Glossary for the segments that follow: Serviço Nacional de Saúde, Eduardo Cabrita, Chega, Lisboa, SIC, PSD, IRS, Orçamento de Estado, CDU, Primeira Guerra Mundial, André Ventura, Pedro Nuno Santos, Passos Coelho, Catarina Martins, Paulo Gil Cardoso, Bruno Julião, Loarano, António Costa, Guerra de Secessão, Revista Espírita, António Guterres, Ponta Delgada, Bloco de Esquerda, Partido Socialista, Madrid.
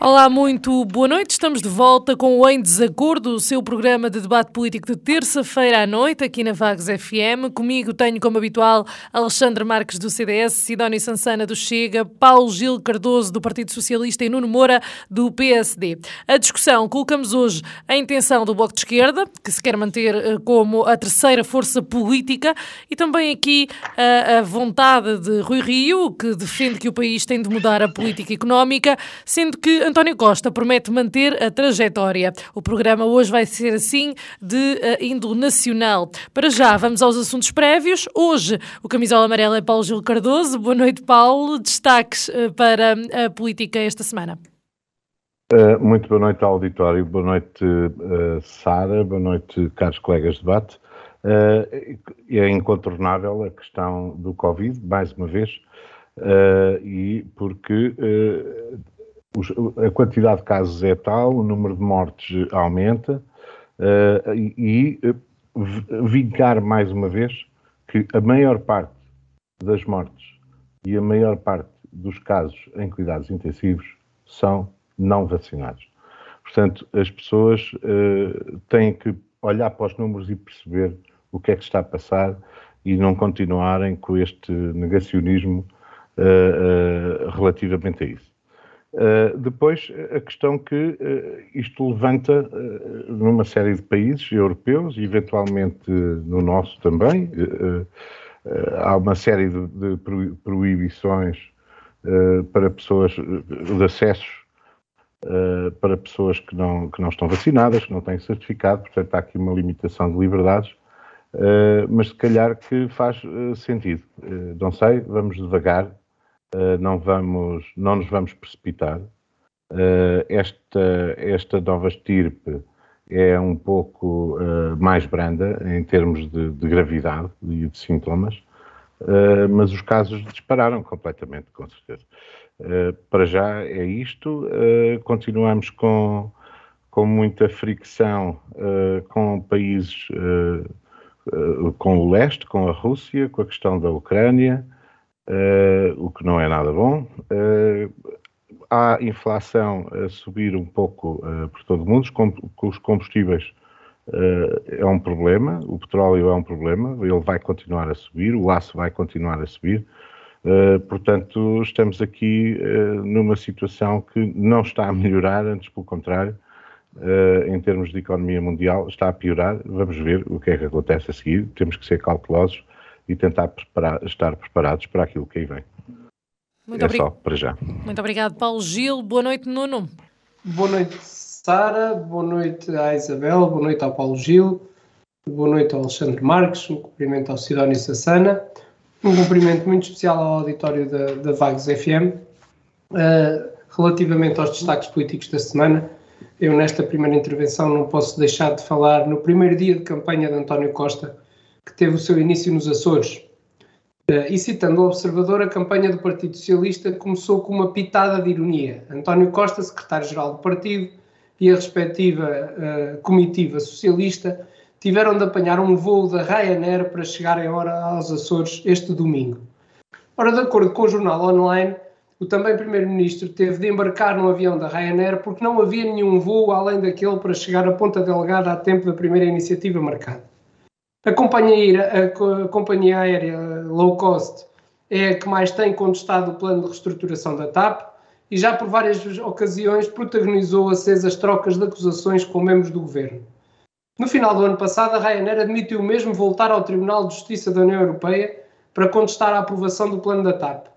Olá, muito boa noite. Estamos de volta com o Em Desacordo, o seu programa de debate político de terça-feira à noite, aqui na Vagos FM. Comigo tenho, como habitual, Alexandre Marques do CDS, Sidónio Sansana do Chega, Paulo Gil Cardoso do Partido Socialista e Nuno Moura do PSD. A discussão colocamos hoje a intenção do Bloco de Esquerda, que se quer manter como a terceira força política, e também aqui a vontade de Rui Rio, que defende que o país tem de mudar a política económica, sendo que António Costa promete manter a trajetória. O programa hoje vai ser assim de índole nacional. Para já, vamos aos assuntos prévios. Hoje, o camisola amarela é Paulo Gil Cardoso. Boa noite, Paulo. Destaques para a política esta semana. Muito boa noite ao auditório. Boa noite, Sara. Boa noite, caros colegas de debate. É incontornável a questão do Covid, mais uma vez, e porque a quantidade de casos é tal, o número de mortes aumenta vincar mais uma vez que a maior parte das mortes e a maior parte dos casos em cuidados intensivos são não vacinados. Portanto, as pessoas têm que olhar para os números e perceber o que é que está a passar e não continuarem com este negacionismo relativamente a isso. Depois, a questão que isto levanta numa série de países europeus, e eventualmente no nosso também, há uma série de proibições para pessoas, de acessos para pessoas que não estão vacinadas, que não têm certificado, portanto há aqui uma limitação de liberdades, mas se calhar que faz sentido. Não sei, vamos devagar. Não nos vamos precipitar. Esta nova estirpe é um pouco mais branda em termos de gravidade e de sintomas, mas os casos dispararam completamente, com certeza. Para já é isto. Continuamos com muita fricção com países, com o leste, com a Rússia, com a questão da Ucrânia, o que não é nada bom. Há inflação a subir um pouco por todo o mundo. Os combustíveis é um problema, o petróleo é um problema, ele vai continuar a subir, o aço vai continuar a subir. Portanto, estamos aqui numa situação que não está a melhorar, antes pelo contrário, em termos de economia mundial está a piorar. Vamos ver o que é que acontece a seguir, temos que ser cautelosos e tentar estar preparados para aquilo que aí vem. Só para já. Muito obrigado, Paulo Gil. Boa noite, Nuno. Boa noite, Sara. Boa noite à Isabel. Boa noite ao Paulo Gil. Boa noite ao Alexandre Marques. Um cumprimento ao Sidónio Sassana. Um cumprimento muito especial ao auditório da Vagos FM. Relativamente aos destaques políticos da semana, eu nesta primeira intervenção não posso deixar de falar no primeiro dia de campanha de António Costa, que teve o seu início nos Açores. E citando o Observador, a campanha do Partido Socialista começou com uma pitada de ironia. António Costa, secretário-geral do partido, e a respectiva comitiva socialista tiveram de apanhar um voo da Ryanair para chegar em hora aos Açores este domingo. Ora, de acordo com o jornal online, o também primeiro-ministro teve de embarcar num avião da Ryanair porque não havia nenhum voo além daquele para chegar a Ponta Delgada a tempo da primeira iniciativa marcada. A companhia aérea low cost é a que mais tem contestado o plano de reestruturação da TAP e já por várias ocasiões protagonizou acesas trocas de acusações com membros do governo. No final do ano passado, a Ryanair admitiu mesmo voltar ao Tribunal de Justiça da União Europeia para contestar a aprovação do plano da TAP.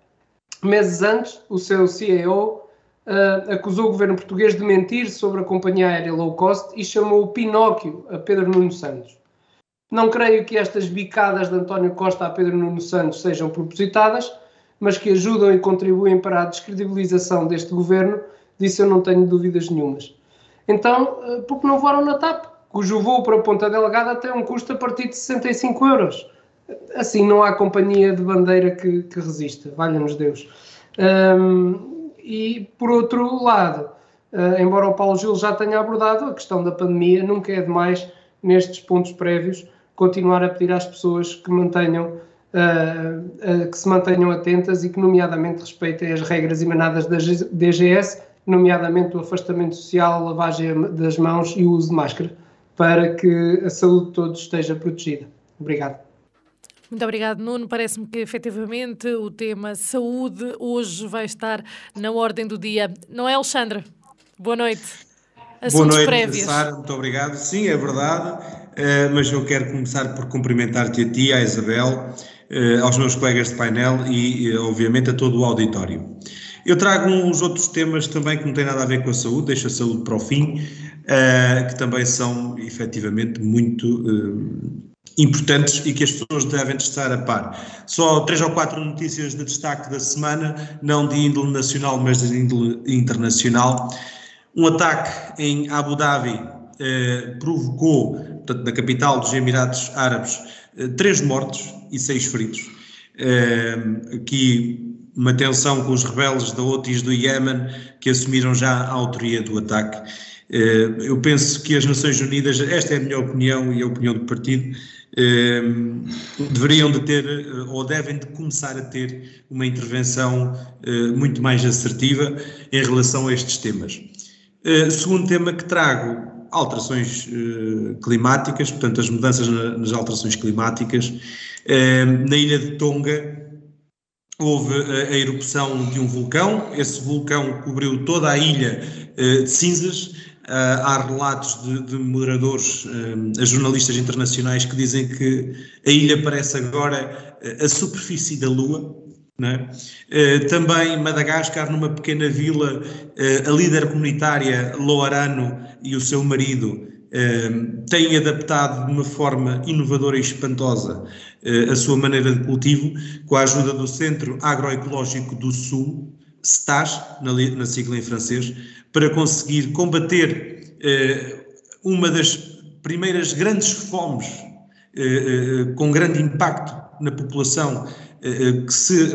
Meses antes, o seu CEO acusou o governo português de mentir sobre a companhia aérea low cost e chamou o Pinóquio a Pedro Nuno Santos. Não creio que estas bicadas de António Costa a Pedro Nuno Santos sejam propositadas, mas que ajudam e contribuem para a descredibilização deste governo, disso eu não tenho dúvidas nenhumas. Então, porque não voaram na TAP, cujo voo para Ponta Delgada tem um custo a partir de 65 euros. Assim não há companhia de bandeira que resista, valha-nos Deus. E, por outro lado, embora o Paulo Gil já tenha abordado a questão da pandemia, nunca é demais, nestes pontos prévios, continuar a pedir às pessoas que se mantenham atentas e que, nomeadamente, respeitem as regras emanadas da DGS, nomeadamente o afastamento social, lavagem das mãos e o uso de máscara, para que a saúde de todos esteja protegida. Obrigado. Muito obrigado, Nuno. Parece-me que, efetivamente, o tema saúde hoje vai estar na ordem do dia. Não é, Alexandre? Boa noite. Assuntos prévios. Boa noite, Sara. Muito obrigado. Sim, é verdade, mas eu quero começar por cumprimentar-te a ti, à Isabel, aos meus colegas de painel e, obviamente, a todo o auditório. Eu trago uns outros temas também que não têm nada a ver com a saúde, deixo a saúde para o fim, que também são, efetivamente, muito importantes e que as pessoas devem estar a par. Só 3 ou 4 notícias de destaque da semana, não de índole nacional, mas de índole internacional. Um ataque em Abu Dhabi provocou, portanto, na capital dos Emirados Árabes, 3 mortos e 6 feridos. Aqui uma tensão com os rebeldes da OTIS do Iémen, que assumiram já a autoria do ataque. Eu penso que as Nações Unidas, esta é a minha opinião e a opinião do partido, deveriam de ter, ou devem de começar a ter, uma intervenção muito mais assertiva em relação a estes temas. Segundo tema que trago, alterações climáticas, portanto as mudanças nas alterações climáticas. Na ilha de Tonga houve a erupção de um vulcão, esse vulcão cobriu toda a ilha de cinzas. Há relatos de moradores, a jornalistas internacionais, que dizem que a ilha parece agora a superfície da Lua, não é? Também em Madagascar, numa pequena vila, a líder comunitária Loarano e o seu marido têm adaptado de uma forma inovadora e espantosa a sua maneira de cultivo, com a ajuda do Centro Agroecológico do Sul, STAS, na sigla em francês, para conseguir combater uma das primeiras grandes fomes com grande impacto na população, que se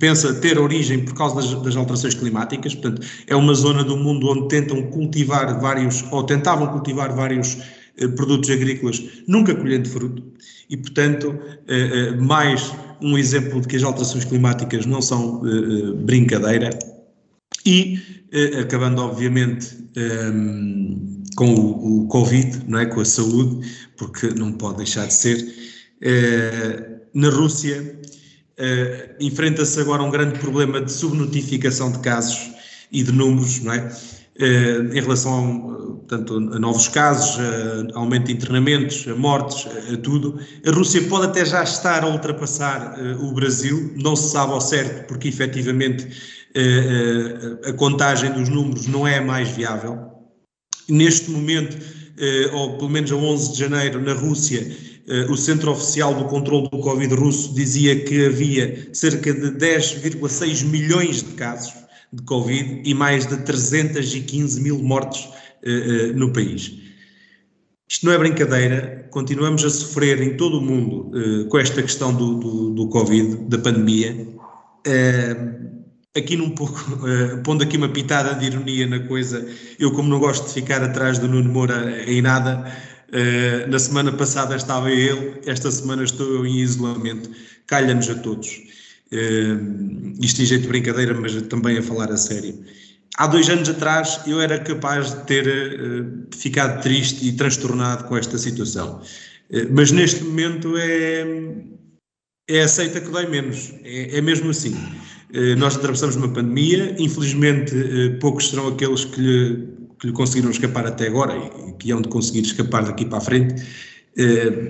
pensa ter origem por causa das alterações climáticas. Portanto, é uma zona do mundo onde tentavam cultivar vários produtos agrícolas, nunca colhendo fruto, e portanto mais um exemplo de que as alterações climáticas não são brincadeira. E, acabando, obviamente, com o Covid, não é? Com a saúde, porque não pode deixar de ser. Na Rússia, enfrenta-se agora um grande problema de subnotificação de casos e de números, não é? Em relação, portanto, a novos casos, a aumento de internamentos, a mortes, a tudo. A Rússia pode até já estar a ultrapassar o Brasil, não se sabe ao certo, porque efetivamente a contagem dos números não é mais viável. Neste momento, ou pelo menos a 11 de janeiro, na Rússia, o Centro Oficial do Controlo do Covid russo dizia que havia cerca de 10,6 milhões de casos de Covid e mais de 315 mil mortes no país. Isto não é brincadeira, continuamos a sofrer em todo o mundo com esta questão do Covid, da pandemia. Aqui num pouco, pondo aqui uma pitada de ironia na coisa, eu, como não gosto de ficar atrás do Nuno Moura em nada, na semana passada estava ele, esta semana estou eu em isolamento, calha-nos a todos. Isto em jeito de brincadeira, mas também a falar a sério. Há 2 anos atrás eu era capaz de ter ficado triste e transtornado com esta situação, mas neste momento é aceita que dói menos, é mesmo assim. Nós atravessamos uma pandemia, infelizmente poucos serão aqueles que lhe conseguiram escapar até agora e que hão de conseguir escapar daqui para a frente.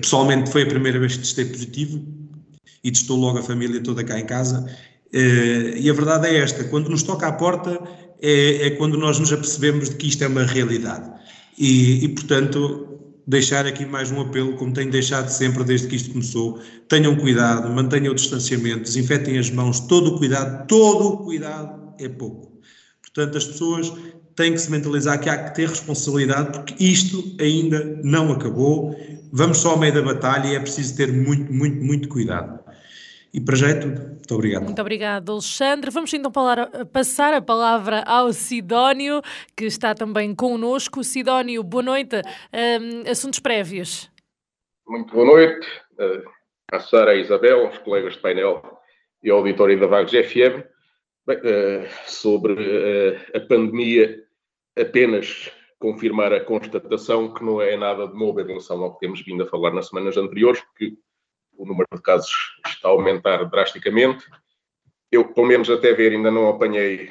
Pessoalmente foi a primeira vez que testei positivo e testou logo a família toda cá em casa, e a verdade é esta: quando nos toca à porta é quando nós nos apercebemos de que isto é uma realidade, e portanto deixar aqui mais um apelo, como tenho deixado sempre desde que isto começou: tenham cuidado, mantenham o distanciamento, desinfetem as mãos, todo o cuidado é pouco. Portanto, as pessoas têm que se mentalizar que há que ter responsabilidade, porque isto ainda não acabou, vamos só ao meio da batalha e é preciso ter muito cuidado. E para já é tudo. Muito obrigado. Muito obrigado, Alexandre. Vamos então passar a palavra ao Sidónio, que está também connosco. Sidónio, boa noite. Assuntos prévios. Muito boa noite à Sara, à Isabel, aos colegas de painel e ao auditório da Vagos FM. Bem, sobre a pandemia, apenas confirmar a constatação que não é nada de novo em relação ao que temos vindo a falar nas semanas anteriores, porque o número de casos está a aumentar drasticamente. Eu, pelo menos até ver, ainda não apanhei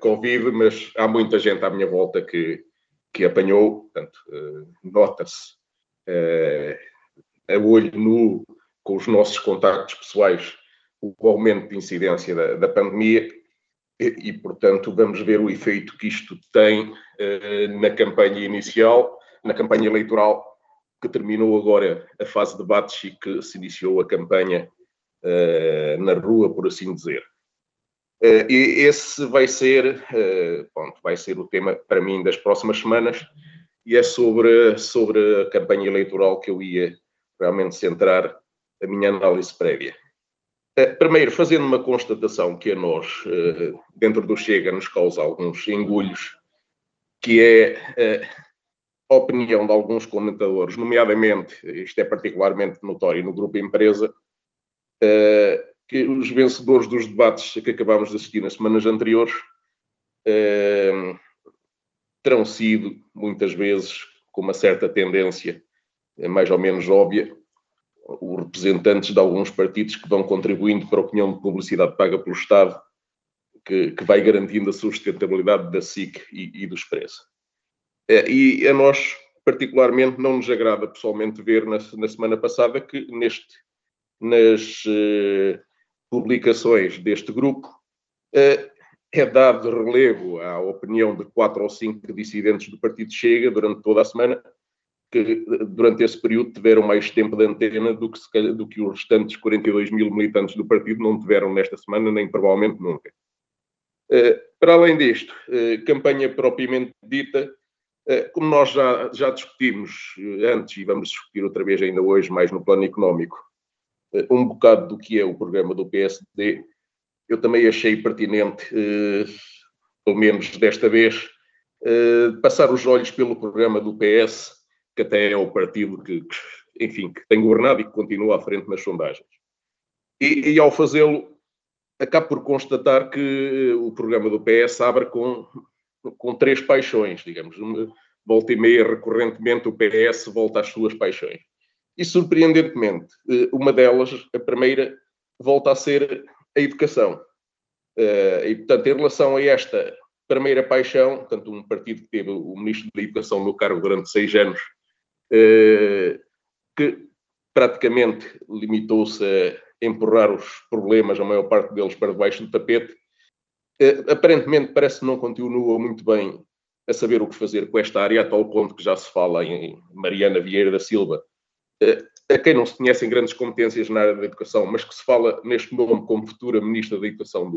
Covid, mas há muita gente à minha volta que apanhou. Portanto, nota-se a olho nu, com os nossos contactos pessoais, o aumento de incidência da pandemia e, portanto, vamos ver o efeito que isto tem na campanha inicial, na campanha eleitoral, que terminou agora a fase de debates e que se iniciou a campanha na rua, por assim dizer. E esse vai ser o tema para mim das próximas semanas, e é sobre a campanha eleitoral que eu ia realmente centrar a minha análise prévia. Primeiro, fazendo uma constatação que a nós, dentro do Chega, nos causa alguns engolhos, que é a opinião de alguns comentadores, nomeadamente, isto é particularmente notório no grupo Empresa, que os vencedores dos debates que acabámos de assistir nas semanas anteriores terão sido, muitas vezes, com uma certa tendência mais ou menos óbvia, os representantes de alguns partidos que vão contribuindo para a opinião de publicidade paga pelo Estado, que vai garantindo a sustentabilidade da SIC e dos preços. E a nós, particularmente, não nos agrada pessoalmente ver na semana passada que nas publicações deste grupo é dado relevo à opinião de 4 ou 5 dissidentes do Partido Chega durante toda a semana, que durante esse período tiveram mais tempo de antena do que os restantes 42 mil militantes do partido não tiveram nesta semana, nem provavelmente nunca. Para além disto, campanha propriamente dita, como nós já discutimos antes, e vamos discutir outra vez ainda hoje, mais no plano económico, um bocado do que é o programa do PSD, eu também achei pertinente, pelo menos desta vez, passar os olhos pelo programa do PS, que até é o partido que tem governado e que continua à frente nas sondagens. E ao fazê-lo, acabo por constatar que o programa do PS abre com 3 paixões, digamos. Volta e meia, recorrentemente, o PS volta às suas paixões. E, surpreendentemente, uma delas, a primeira, volta a ser a educação. E, portanto, em relação a esta primeira paixão, portanto, um partido que teve o Ministro da Educação no cargo durante 6 anos, que praticamente limitou-se a empurrar os problemas, a maior parte deles, para debaixo do tapete, aparentemente parece que não continua muito bem a saber o que fazer com esta área, a tal ponto que já se fala em Mariana Vieira da Silva, a quem não se conhecem grandes competências na área da educação, mas que se fala neste nome como futura Ministra da Educação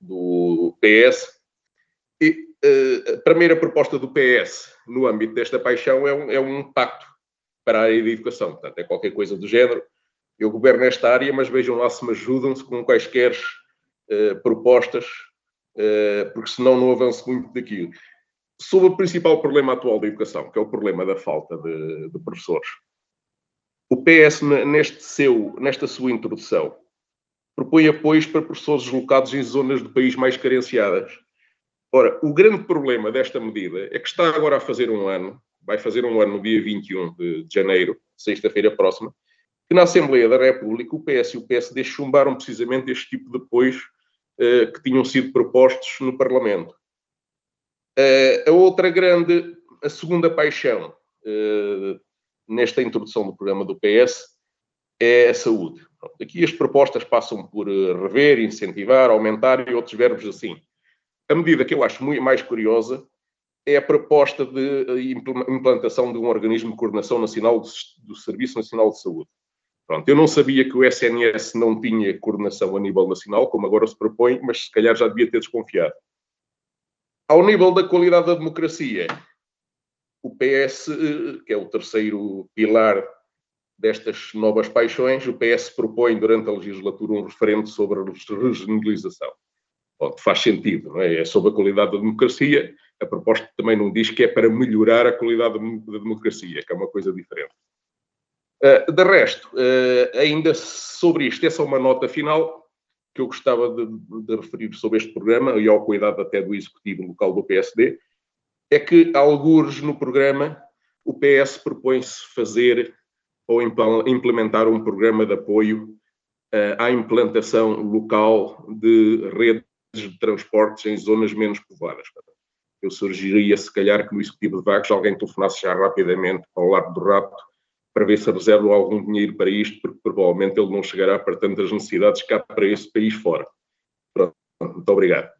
do PS. E a primeira proposta do PS no âmbito desta paixão é um pacto para a área da educação, portanto é qualquer coisa do género: eu governo esta área, mas vejam lá se me ajudam-se com quaisquer propostas, porque senão não avanço muito daquilo. Sobre o principal problema atual da educação, que é o problema da falta de professores, o PS, nesta sua introdução, propõe apoios para professores deslocados em zonas do país mais carenciadas. Ora, o grande problema desta medida é que está agora a fazer um ano, vai fazer um ano no dia 21 de janeiro, sexta-feira próxima, que na Assembleia da República o PS e o PSD chumbaram precisamente este tipo de apoios que tinham sido propostos no Parlamento. A segunda paixão nesta introdução do programa do PS é a saúde. Aqui as propostas passam por rever, incentivar, aumentar e outros verbos assim. A medida que eu acho muito mais curiosa é a proposta de implantação de um organismo de coordenação nacional do Serviço Nacional de Saúde. Pronto, eu não sabia que o SNS não tinha coordenação a nível nacional, como agora se propõe, mas se calhar já devia ter desconfiado. Ao nível da qualidade da democracia, o PS, que é o terceiro pilar destas novas paixões, o PS propõe durante a legislatura um referendo sobre a regionalização. Bom, faz sentido, não é? É sobre a qualidade da democracia. A proposta também não diz que é para melhorar a qualidade da democracia, que é uma coisa diferente. De resto, ainda sobre isto, essa é uma nota final que eu gostava de referir sobre este programa e ao cuidado até do Executivo local do PSD, é que, algures no programa, o PS propõe-se fazer ou implementar um programa de apoio à implantação local de redes de transportes em zonas menos povoadas. Eu sugeriria, se calhar, que no Executivo de Vagos alguém telefonasse já rapidamente ao Largo do Rato para ver se reserva algum dinheiro para isto, porque provavelmente ele não chegará para tantas necessidades que há para esse país fora. Pronto, muito obrigado.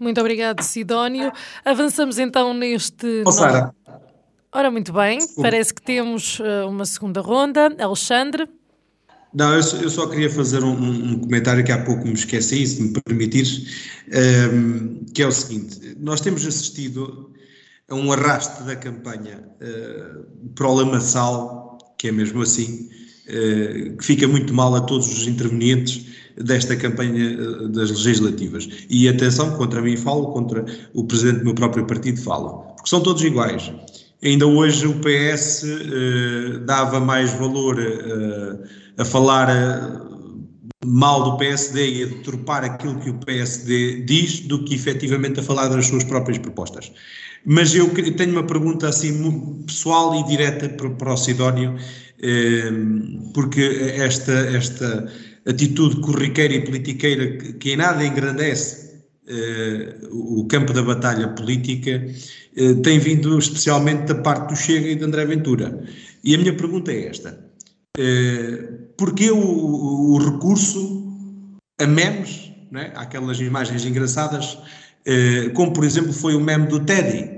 Muito obrigado, Sidónio. Avançamos então neste... Sara. Ora, muito bem, parece que temos uma segunda ronda. Alexandre? Não, eu só queria fazer um comentário que há pouco me esqueci, se me permitires, que é o seguinte: nós temos assistido a um arrasto da campanha pro lamaçal, que é mesmo assim, que fica muito mal a todos os intervenientes desta campanha das legislativas. E atenção, contra mim falo, contra o presidente do meu próprio partido falo, porque são todos iguais. Ainda hoje o PS dava mais valor a falar mal do PSD e a deturpar aquilo que o PSD diz do que efetivamente a falar das suas próprias propostas. Mas eu tenho uma pergunta assim muito pessoal e direta para o Sidónio, porque esta atitude corriqueira e politiqueira que em nada engrandece o campo da batalha política tem vindo especialmente da parte do Chega e de André Ventura. E a minha pergunta é esta: porquê o recurso a memes, não é? Aquelas imagens engraçadas, como por exemplo foi o meme do Teddy?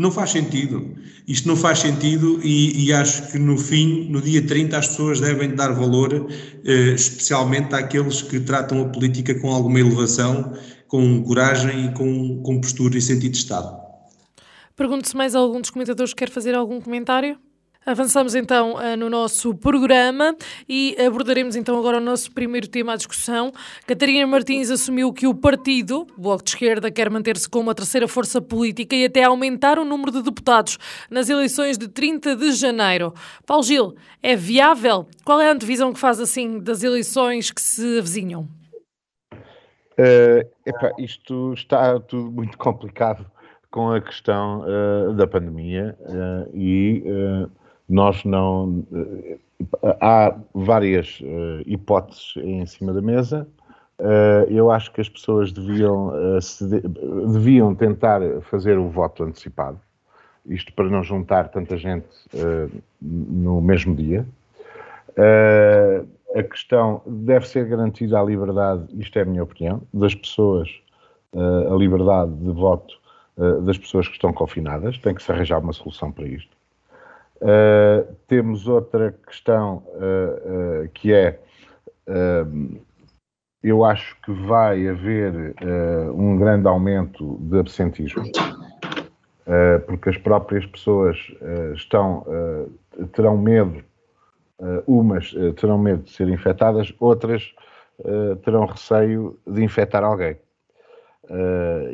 Não faz sentido. Isto não faz sentido e acho que no fim, no dia 30, as pessoas devem dar valor, especialmente àqueles que tratam a política com alguma elevação, com coragem e com postura e sentido de Estado. Pergunto-se mais a algum dos comentadores que quer fazer algum comentário? Avançamos então no nosso programa e abordaremos então agora o nosso primeiro tema à discussão. Catarina Martins assumiu que o partido, o Bloco de Esquerda, quer manter-se como a terceira força política e até aumentar o número de deputados nas eleições de 30 de janeiro. Paulo Gil, é viável? Qual é a antevisão que faz assim das eleições que se avizinham? Isto está tudo muito complicado com a questão da pandemia e... Nós não... Há várias hipóteses em cima da mesa. Eu acho que as pessoas deviam tentar fazer o voto antecipado. Isto para não juntar tanta gente no mesmo dia. A questão... Deve ser garantida a liberdade, isto é a minha opinião, das pessoas, a liberdade de voto das pessoas que estão confinadas. Tem que se arranjar uma solução para isto. Temos outra questão que é, eu acho que vai haver um grande aumento de absentismo, porque as próprias pessoas terão medo, umas terão medo de ser infectadas, outras terão receio de infectar alguém.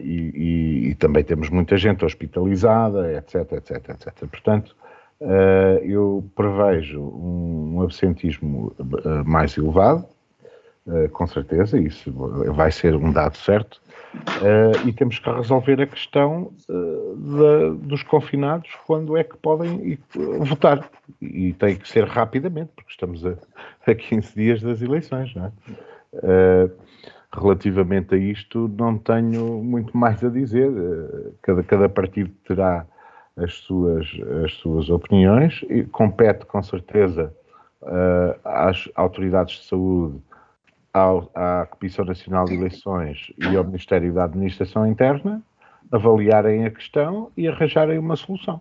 E também temos muita gente hospitalizada, etc, etc, etc. Portanto, eu prevejo um absentismo mais elevado, com certeza, isso vai ser um dado certo, e temos que resolver a questão dos confinados, quando é que podem votar, e tem que ser rapidamente, porque estamos a 15 dias das eleições, não é? Relativamente a isto não tenho muito mais a dizer, cada partido terá as suas opiniões e compete com certeza às autoridades de saúde, à Comissão Nacional de Eleições e ao Ministério da Administração Interna avaliarem a questão e arranjarem uma solução.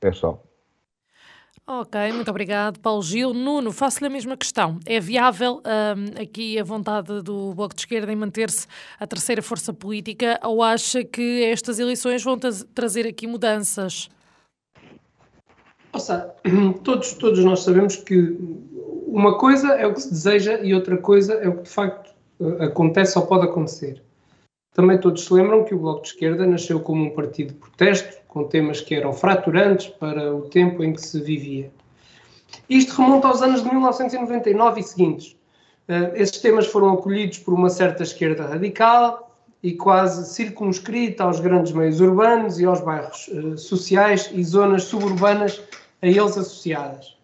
É só. Ok, muito obrigado, Paulo Gil. Nuno, faço-lhe a mesma questão. É viável aqui a vontade do Bloco de Esquerda em manter-se a terceira força política, ou acha que estas eleições vão trazer aqui mudanças? Ouça, todos nós sabemos que uma coisa é o que se deseja e outra coisa é o que de facto acontece ou pode acontecer. Também todos se lembram que o Bloco de Esquerda nasceu como um partido de protesto, com temas que eram fraturantes para o tempo em que se vivia. Isto remonta aos anos de 1999 e seguintes. Esses temas foram acolhidos por uma certa esquerda radical e quase circunscrita aos grandes meios urbanos e aos bairros sociais e zonas suburbanas a eles associadas.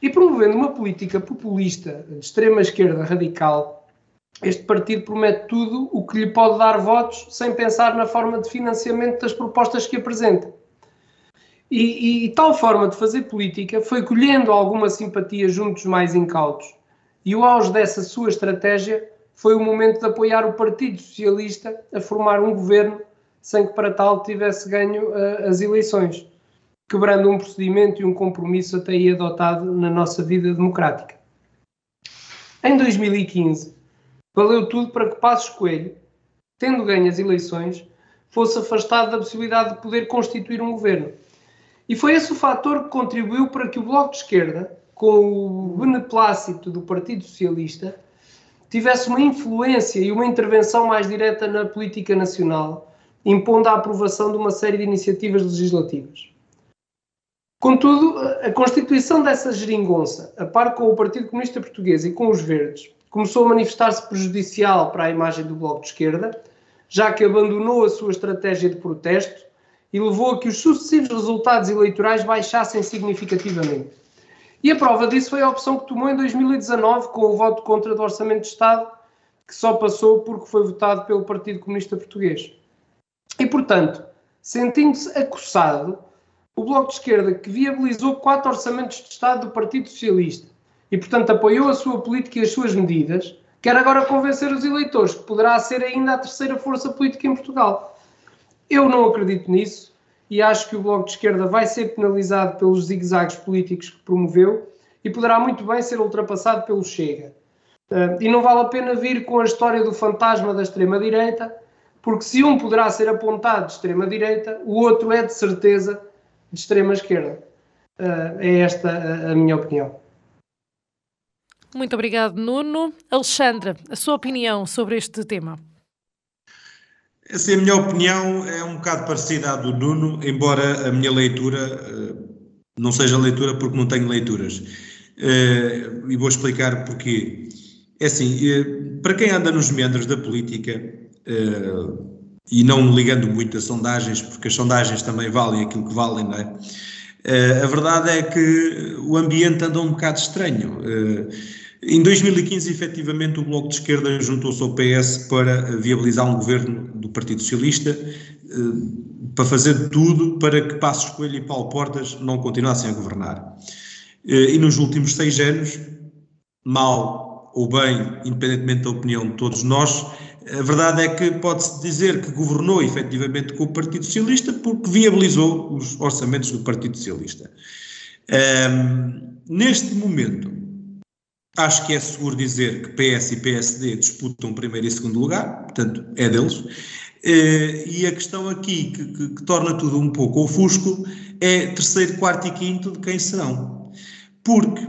E promovendo uma política populista de extrema esquerda radical, este partido promete tudo o que lhe pode dar votos sem pensar na forma de financiamento das propostas que apresenta. E tal forma de fazer política foi colhendo alguma simpatia junto dos mais incautos. E o auge dessa sua estratégia foi o momento de apoiar o Partido Socialista a formar um governo sem que para tal tivesse ganho as eleições, quebrando um procedimento e um compromisso até aí adotado na nossa vida democrática. Em 2015... valeu tudo para que Passos Coelho, tendo ganho as eleições, fosse afastado da possibilidade de poder constituir um governo. E foi esse o fator que contribuiu para que o Bloco de Esquerda, com o beneplácito do Partido Socialista, tivesse uma influência e uma intervenção mais direta na política nacional, impondo a aprovação de uma série de iniciativas legislativas. Contudo, a constituição dessa geringonça, a par com o Partido Comunista Português e com os Verdes, começou a manifestar-se prejudicial para a imagem do Bloco de Esquerda, já que abandonou a sua estratégia de protesto e levou a que os sucessivos resultados eleitorais baixassem significativamente. E a prova disso foi a opção que tomou em 2019 com o voto contra do Orçamento de Estado, que só passou porque foi votado pelo Partido Comunista Português. E, portanto, sentindo-se acossado, o Bloco de Esquerda, que viabilizou 4 Orçamentos de Estado do Partido Socialista, e, portanto, apoiou a sua política e as suas medidas, quer agora convencer os eleitores que poderá ser ainda a terceira força política em Portugal. Eu não acredito nisso e acho que o Bloco de Esquerda vai ser penalizado pelos zigue-zagues políticos que promoveu e poderá muito bem ser ultrapassado pelo Chega. E não vale a pena vir com a história do fantasma da extrema-direita, porque se um poderá ser apontado de extrema-direita, o outro é, de certeza, de extrema-esquerda. É esta a minha opinião. Muito obrigado, Nuno. Alexandre, a sua opinião sobre este tema? Essa é a minha opinião, é um bocado parecida à do Nuno, embora a minha leitura não seja leitura porque não tenho leituras. E vou explicar porquê. É assim, para quem anda nos meandros da política, e não ligando muito a sondagens, porque as sondagens também valem aquilo que valem, não é? A verdade é que o ambiente anda um bocado estranho. Em 2015, efetivamente, o Bloco de Esquerda juntou-se ao PS para viabilizar um governo do Partido Socialista, para fazer tudo para que Passos Coelho e Paulo Portas não continuassem a governar. E nos últimos 6 anos, mal ou bem, independentemente da opinião de todos nós, a verdade é que pode-se dizer que governou efetivamente com o Partido Socialista porque viabilizou os orçamentos do Partido Socialista. Neste momento, acho que é seguro dizer que PS e PSD disputam primeiro e segundo lugar, portanto é deles, e a questão aqui que torna tudo um pouco ofusco é terceiro, quarto e quinto de quem serão. Porque...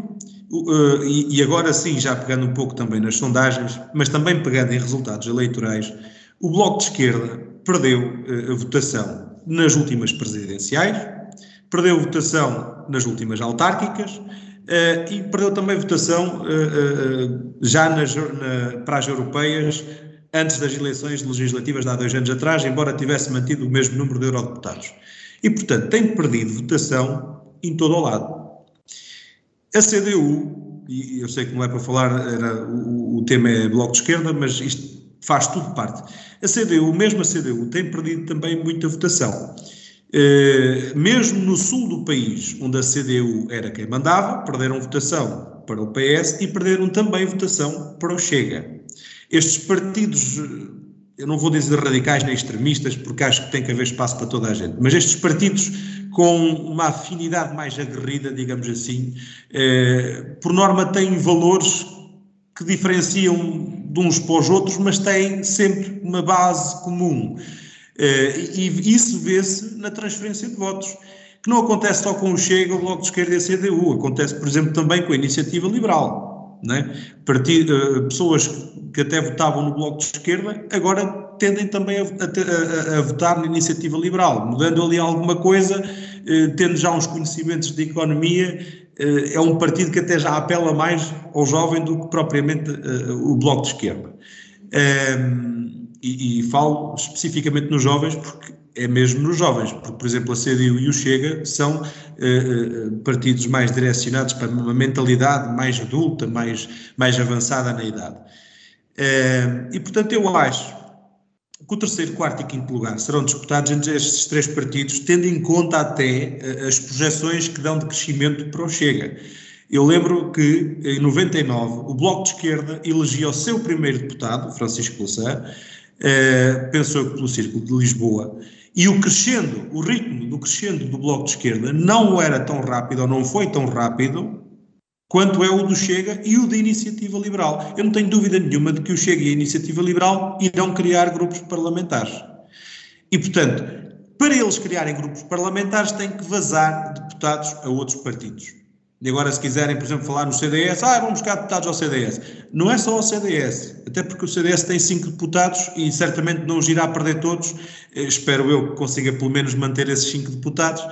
E agora sim, já pegando um pouco também nas sondagens, mas também pegando em resultados eleitorais, o Bloco de Esquerda perdeu a votação nas últimas presidenciais, perdeu votação nas últimas autárquicas e perdeu também votação já para as europeias, antes das eleições legislativas de há 2 anos atrás, embora tivesse mantido o mesmo número de eurodeputados. E, portanto, tem perdido votação em todo o lado. A CDU, e eu sei que não é para falar, o tema é Bloco de Esquerda, mas isto faz tudo parte. A CDU, mesmo a CDU, tem perdido também muita votação. Mesmo no sul do país, onde a CDU era quem mandava, perderam votação para o PS e perderam também votação para o Chega. Estes partidos eu não vou dizer radicais nem extremistas, porque acho que tem que haver espaço para toda a gente, mas estes partidos com uma afinidade mais aguerrida, digamos assim, por norma têm valores que diferenciam de uns para os outros, mas têm sempre uma base comum. E isso vê-se na transferência de votos, que não acontece só com o Chega, o Bloco de Esquerda e a CDU, acontece, por exemplo, também com a Iniciativa Liberal, não é? Pessoas que até votavam no Bloco de Esquerda, agora tendem também a votar na Iniciativa Liberal, mudando ali alguma coisa, tendo já uns conhecimentos de economia. É um partido que até já apela mais ao jovem do que propriamente o Bloco de Esquerda. E falo especificamente nos jovens, porque é mesmo nos jovens, porque, por exemplo, a CDU e o Chega são partidos mais direcionados para uma mentalidade mais adulta, mais avançada na idade. E, portanto, eu acho que o terceiro, quarto e quinto lugar serão disputados entre estes três partidos, tendo em conta até as projeções que dão de crescimento para o Chega. Eu lembro que, em 99, o Bloco de Esquerda elegia o seu primeiro deputado, Francisco Louçã, pensou que pelo Círculo de Lisboa, e o ritmo do crescendo do Bloco de Esquerda não era tão rápido, ou não foi tão rápido, quanto é o do Chega e o da Iniciativa Liberal. Eu não tenho dúvida nenhuma de que o Chega e a Iniciativa Liberal irão criar grupos parlamentares. E, portanto, para eles criarem grupos parlamentares têm que vazar deputados a outros partidos. E agora, se quiserem, por exemplo, falar no CDS, vamos buscar deputados ao CDS. Não é só ao CDS, até porque o CDS tem 5 deputados e certamente não os irá perder todos. Espero eu que consiga pelo menos manter esses 5 deputados,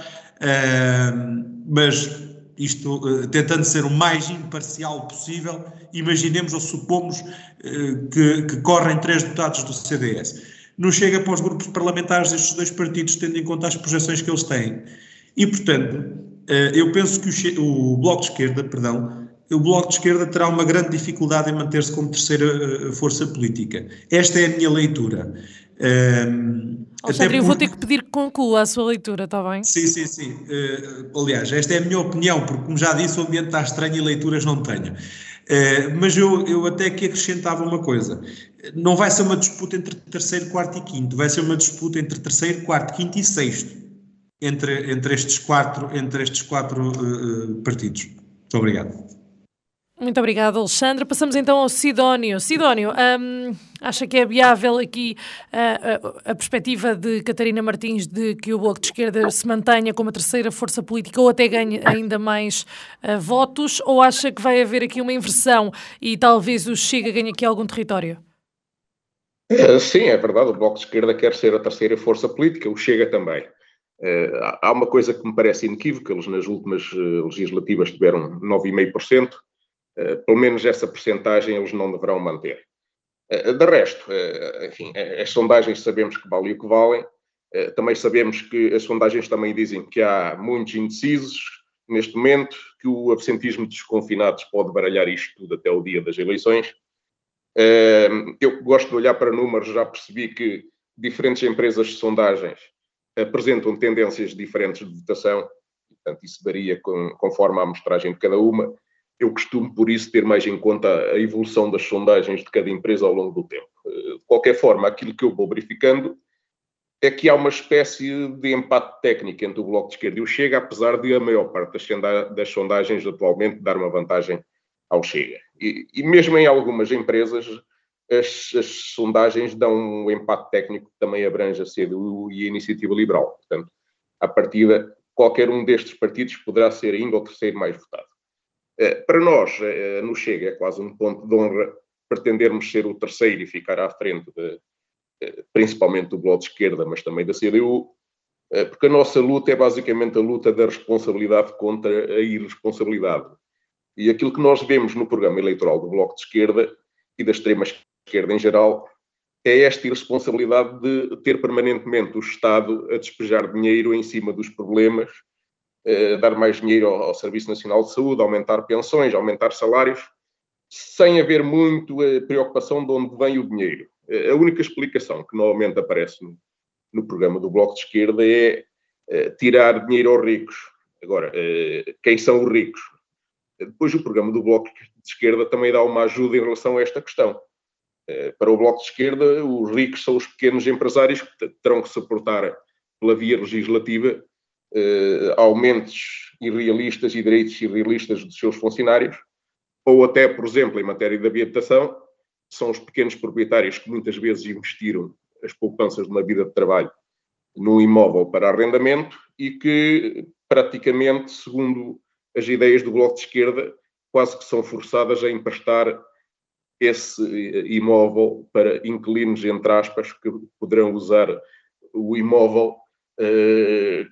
mas isto tentando ser o mais imparcial possível, imaginemos ou supomos que correm 3 deputados do CDS. Não chega para os grupos parlamentares destes dois partidos, tendo em conta as projeções que eles têm. E, portanto, eu penso que o Bloco de Esquerda terá uma grande dificuldade em manter-se como terceira força política. Esta é a minha leitura. Alexandre, eu vou ter que pedir que conclua a sua leitura, está bem? Sim. Aliás, esta é a minha opinião, porque, como já disse, o ambiente está estranho e leituras não tenho. Mas eu até aqui acrescentava uma coisa. Não vai ser uma disputa entre terceiro, quarto e quinto, vai ser uma disputa entre terceiro, quarto, quinto e sexto, entre estes quatro partidos. Muito obrigado. Muito obrigado, Alexandre. Passamos então ao Sidónio. Sidónio, acha que é viável aqui a perspectiva de Catarina Martins de que o Bloco de Esquerda se mantenha como a terceira força política ou até ganhe ainda mais votos? Ou acha que vai haver aqui uma inversão e talvez o Chega ganhe aqui algum território? Sim, é verdade. O Bloco de Esquerda quer ser a terceira força política, o Chega também. Há uma coisa que me parece inequívoca. Eles nas últimas legislativas tiveram 9,5%. Pelo menos essa percentagem eles não deverão manter. De resto, enfim, as sondagens sabemos que valem o que valem. Também sabemos que as sondagens também dizem que há muitos indecisos neste momento, que o absentismo dos confinados pode baralhar isto tudo até o dia das eleições. Eu gosto de olhar para números, já percebi que diferentes empresas de sondagens apresentam tendências diferentes de votação, portanto isso varia conforme a amostragem de cada uma. Eu costumo, por isso, ter mais em conta a evolução das sondagens de cada empresa ao longo do tempo. De qualquer forma, aquilo que eu vou verificando é que há uma espécie de empate técnico entre o Bloco de Esquerda e o Chega, apesar de a maior parte das sondagens atualmente dar uma vantagem ao Chega. E mesmo em algumas empresas, as sondagens dão um empate técnico que também abrange a CDU e a Iniciativa Liberal. Portanto, à partida, qualquer um destes partidos poderá ser ainda o terceiro mais votado. Para nós, no Chega, é quase um ponto de honra pretendermos ser o terceiro e ficar à frente, principalmente do Bloco de Esquerda, mas também da CDU, porque a nossa luta é basicamente a luta da responsabilidade contra a irresponsabilidade. E aquilo que nós vemos no programa eleitoral do Bloco de Esquerda e da extrema esquerda em geral é esta irresponsabilidade de ter permanentemente o Estado a despejar dinheiro em cima dos problemas, dar mais dinheiro ao Serviço Nacional de Saúde, aumentar pensões, aumentar salários, sem haver muito a preocupação de onde vem o dinheiro. A única explicação que normalmente aparece no programa do Bloco de Esquerda é tirar dinheiro aos ricos. Agora, quem são os ricos? Depois o programa do Bloco de Esquerda também dá uma ajuda em relação a esta questão. Para o Bloco de Esquerda, os ricos são os pequenos empresários que terão que suportar, pela via legislativa, aumentos irrealistas e direitos irrealistas dos seus funcionários, ou até, por exemplo, em matéria de habitação, são os pequenos proprietários que muitas vezes investiram as poupanças de uma vida de trabalho num imóvel para arrendamento e que, praticamente, segundo as ideias do Bloco de Esquerda, quase que são forçadas a emprestar esse imóvel para inquilinos, entre aspas, que poderão usar o imóvel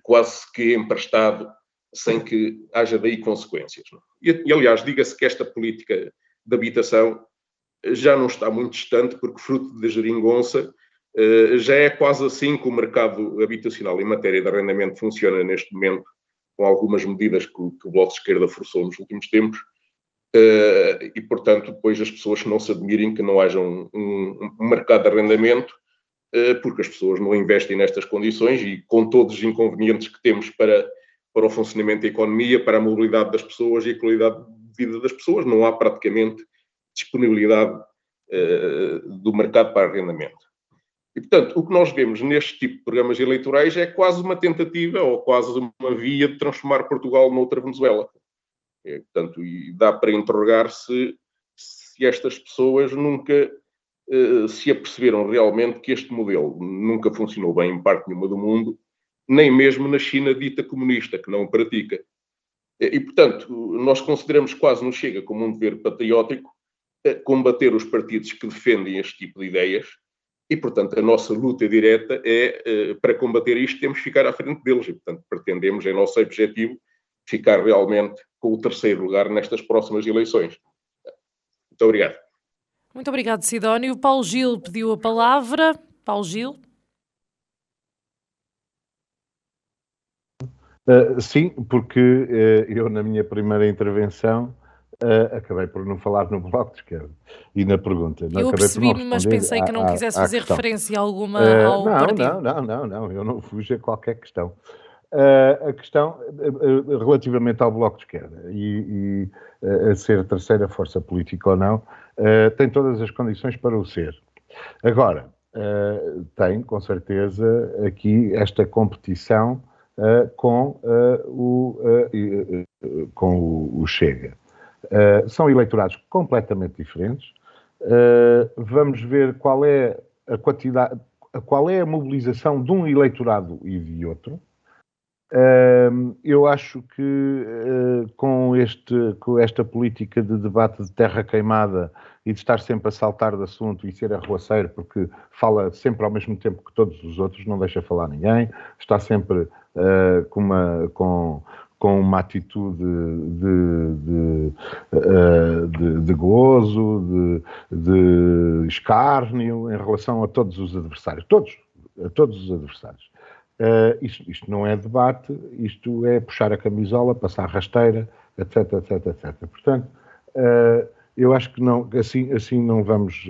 quase que emprestado, sem que haja daí consequências. E, aliás, diga-se que esta política de habitação já não está muito distante, porque fruto da geringonça já é quase assim que o mercado habitacional em matéria de arrendamento funciona neste momento, com algumas medidas que o Bloco de Esquerda forçou nos últimos tempos, e, portanto, depois as pessoas não se admirem que não haja um mercado de arrendamento, porque as pessoas não investem nestas condições e com todos os inconvenientes que temos para o funcionamento da economia, para a mobilidade das pessoas e a qualidade de vida das pessoas, não há praticamente disponibilidade do mercado para arrendamento. E, portanto, o que nós vemos neste tipo de programas eleitorais é quase uma tentativa ou quase uma via de transformar Portugal noutra Venezuela. É, portanto, e dá para interrogar se estas pessoas nunca se aperceberam realmente que este modelo nunca funcionou bem em parte nenhuma do mundo, nem mesmo na China dita comunista, que não o pratica. E, portanto, nós consideramos quase no Chega como um dever patriótico combater os partidos que defendem este tipo de ideias. E, portanto, a nossa luta direta é, para combater isto, temos que ficar à frente deles. E, portanto, pretendemos, é nosso objetivo, ficar realmente com o terceiro lugar nestas próximas eleições. Muito obrigado. Muito obrigado, Sidónio. Paulo Gil pediu a palavra. Paulo Gil. Sim, porque eu, na minha primeira intervenção, acabei por não falar no Bloco de Esquerda e na pergunta. Não, eu percebi-me, mas pensei que não quisesse fazer referência alguma ao partido. Não, eu não fujo a qualquer questão. A questão relativamente ao Bloco de Esquerda e a ser a terceira força política ou não, tem todas as condições para o ser. Agora, tem, com certeza, aqui esta competição com o Chega. São eleitorados completamente diferentes. Vamos ver qual é a quantidade, qual é a mobilização de um eleitorado e de outro. Eu acho que com esta política de debate de terra queimada e de estar sempre a saltar de assunto e ser arruaceiro, porque fala sempre ao mesmo tempo que todos os outros, não deixa falar ninguém, está sempre com uma atitude de gozo, de escárnio em relação a todos os adversários. A todos os adversários. Isto não é debate, isto é puxar a camisola, passar a rasteira, etc. Portanto, eu acho que não, assim não vamos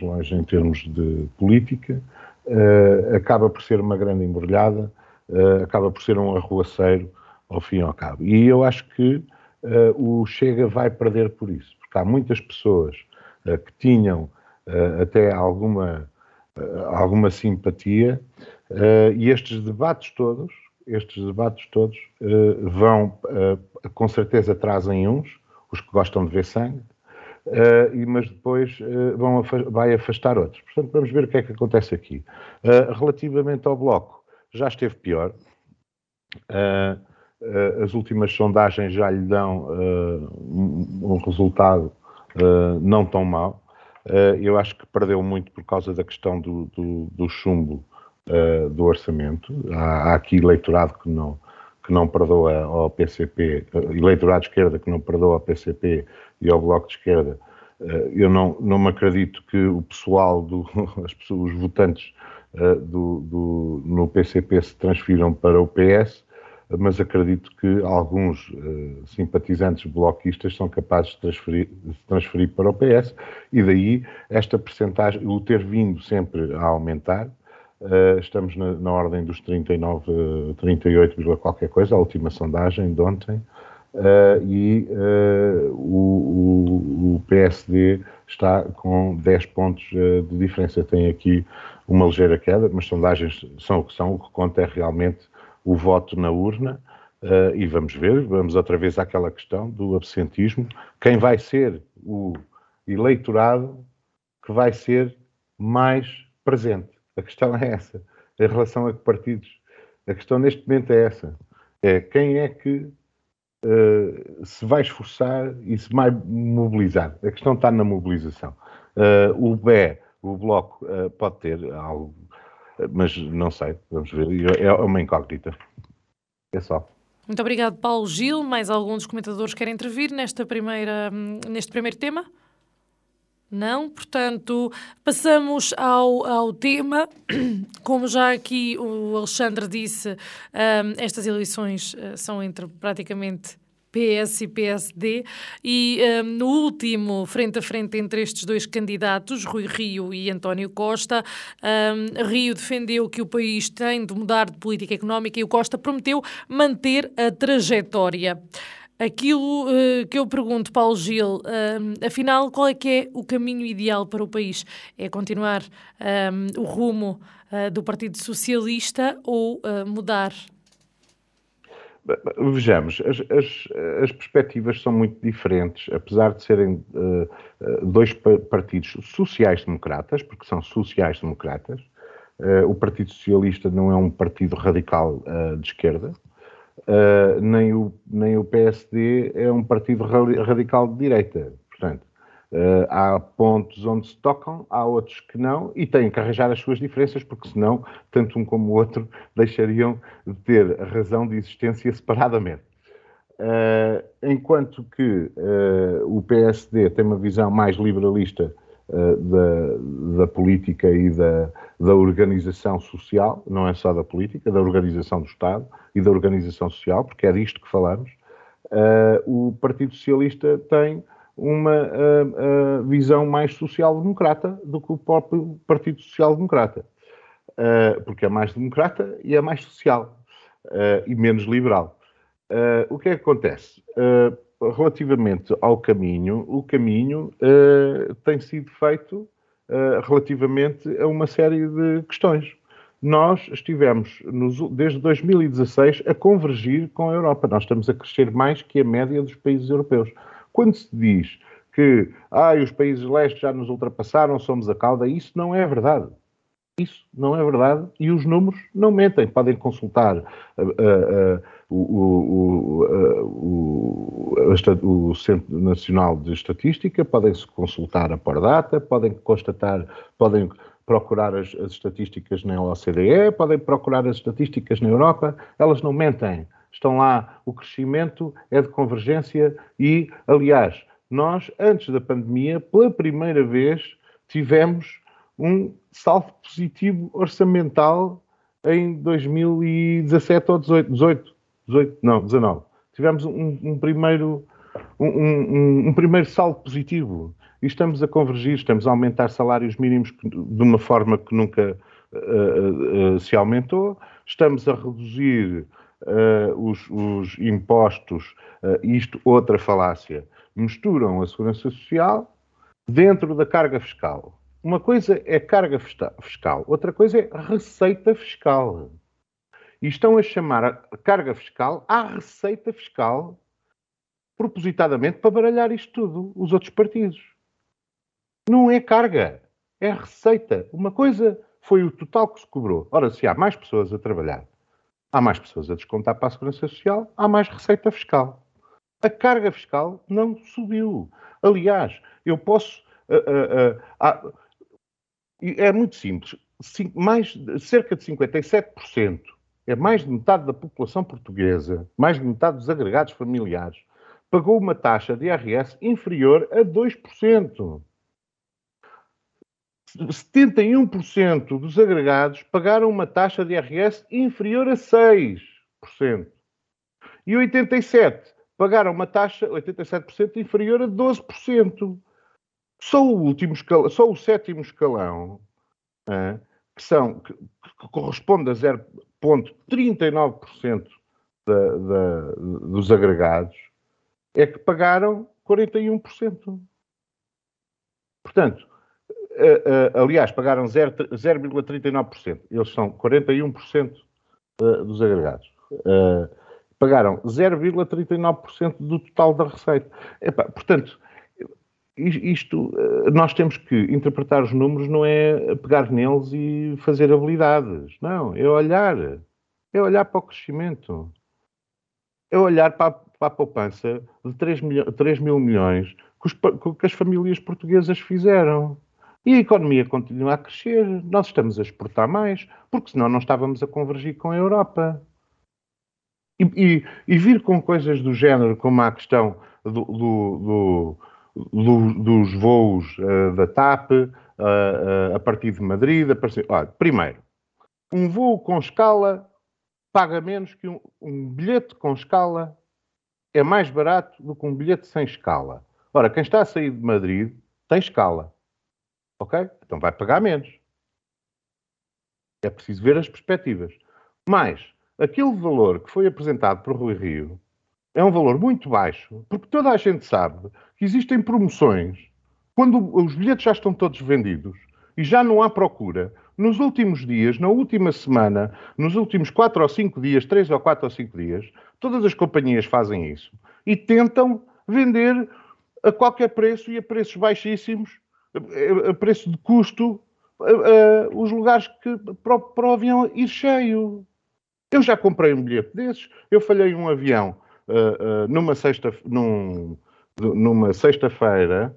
longe em termos de política. Acaba por ser uma grande embrulhada, acaba por ser um arruaceiro, ao fim e ao cabo. E eu acho que o Chega vai perder por isso, porque há muitas pessoas que tinham até alguma simpatia, e estes debates todos vão, com certeza trazem os que gostam de ver sangue, mas depois vai afastar outros. Portanto, vamos ver o que é que acontece aqui. Relativamente ao Bloco, já esteve pior. As últimas sondagens já lhe dão um resultado não tão mau. Eu acho que perdeu muito por causa da questão do chumbo do orçamento. Há aqui eleitorado que não perdoa ao PCP, eleitorado de esquerda que não perdoa ao PCP e ao Bloco de Esquerda. Eu não me acredito que o pessoal, os votantes no PCP se transfiram para o PS, mas acredito que alguns simpatizantes bloquistas são capazes de se transferir para o PS, e daí esta percentagem, o ter vindo sempre a aumentar. Estamos na ordem dos 38, qualquer coisa, a última sondagem de ontem, e o PSD está com 10 pontos de diferença. Tem aqui uma ligeira queda, mas sondagens são o que são, o que conta é realmente o voto na urna, e vamos ver, vamos outra vez àquela questão do absentismo, quem vai ser o eleitorado que vai ser mais presente. A questão é essa, em relação a que partidos, a questão neste momento é essa, é quem é que se vai esforçar e se vai mobilizar. A questão está na mobilização. O Bloco pode ter algo, mas não sei, vamos ver, é uma incógnita. É só. Muito obrigado, Paulo Gil. Mais algum dos comentadores quer intervir neste primeiro tema? Não, portanto, passamos ao tema. Como já aqui o Alexandre disse, estas eleições são entre praticamente PS e PSD, e no último frente a frente entre estes dois candidatos, Rui Rio e António Costa, Rio defendeu que o país tem de mudar de política económica e o Costa prometeu manter a trajetória. Aquilo que eu pergunto, Paulo Gil, afinal, qual é que é o caminho ideal para o país? É continuar o rumo do Partido Socialista ou mudar? Vejamos, as perspectivas são muito diferentes, apesar de serem dois partidos sociais-democratas, porque são sociais-democratas. O Partido Socialista não é um partido radical de esquerda. Nem o PSD é um partido radical de direita. Portanto, há pontos onde se tocam, há outros que não, e têm que arranjar as suas diferenças, porque senão, tanto um como o outro, deixariam de ter a razão de existência separadamente. Enquanto que o PSD tem uma visão mais liberalista da política e da organização social, não é só da política, da organização do Estado e da organização social, porque é disto que falamos, o Partido Socialista tem uma visão mais social-democrata do que o próprio Partido Social-Democrata, porque é mais democrata e é mais social e menos liberal. O que é que acontece? Relativamente ao caminho, o caminho tem sido feito relativamente a uma série de questões. Nós estivemos, desde 2016, a convergir com a Europa. Nós estamos a crescer mais que a média dos países europeus. Quando se diz que os países leste já nos ultrapassaram, somos a cauda, isso não é verdade. Isso não é verdade e os números não mentem. Podem consultar o Centro Nacional de Estatística, podem-se consultar a Pordata, podem procurar as estatísticas na OCDE, podem procurar as estatísticas na Europa, elas não mentem. Estão lá, o crescimento é de convergência e, aliás, nós, antes da pandemia, pela primeira vez, tivemos um saldo positivo orçamental em 2017 ou 19. Tivemos um primeiro saldo positivo e estamos a convergir, estamos a aumentar salários mínimos de uma forma que nunca se aumentou, estamos a reduzir os impostos, isto outra falácia, misturam a segurança social dentro da carga fiscal. Uma coisa é carga fiscal, outra coisa é receita fiscal. E estão a chamar a carga fiscal à receita fiscal, propositadamente, para baralhar isto tudo, os outros partidos. Não é carga, é receita. Uma coisa foi o total que se cobrou. Ora, se há mais pessoas a trabalhar, há mais pessoas a descontar para a Segurança Social, há mais receita fiscal. A carga fiscal não subiu. Aliás, eu posso... É muito simples, cerca de 57%, é mais de metade da população portuguesa, mais de metade dos agregados familiares, pagou uma taxa de IRS inferior a 2%. 71% dos agregados pagaram uma taxa de IRS inferior a 6%. E 87% pagaram uma taxa, 87% inferior a 12%. Só o sétimo escalão, que corresponde a 0,39% dos agregados, é que pagaram 41%. Portanto, aliás, pagaram 0,39%. Eles são 41% dos agregados. Pagaram 0,39% do total da receita. Epá, portanto, isto, nós temos que interpretar os números, não é pegar neles e fazer habilidades. Não, é olhar para o crescimento. É olhar para a poupança de 3 mil milhões que as famílias portuguesas fizeram. E a economia continua a crescer. Nós estamos a exportar mais, porque senão não estávamos a convergir com a Europa. E vir com coisas do género, como a questão dos voos da TAP a partir de Madrid. Olha, primeiro, um voo com escala paga menos que um bilhete com escala, é mais barato do que um bilhete sem escala. Ora, quem está a sair de Madrid tem escala, ok? Então vai pagar menos. É preciso ver as perspectivas. Mas aquele valor que foi apresentado por Rui Rio é um valor muito baixo, porque toda a gente sabe que existem promoções quando os bilhetes já estão todos vendidos e já não há procura. Nos últimos dias, na última semana, nos últimos 4 ou 5 dias, 3 ou 4 ou 5 dias, todas as companhias fazem isso e tentam vender a qualquer preço e a preços baixíssimos, a preço de custo, os lugares para o avião ir cheio. Eu já comprei um bilhete desses, eu falhei um avião numa sexta-feira,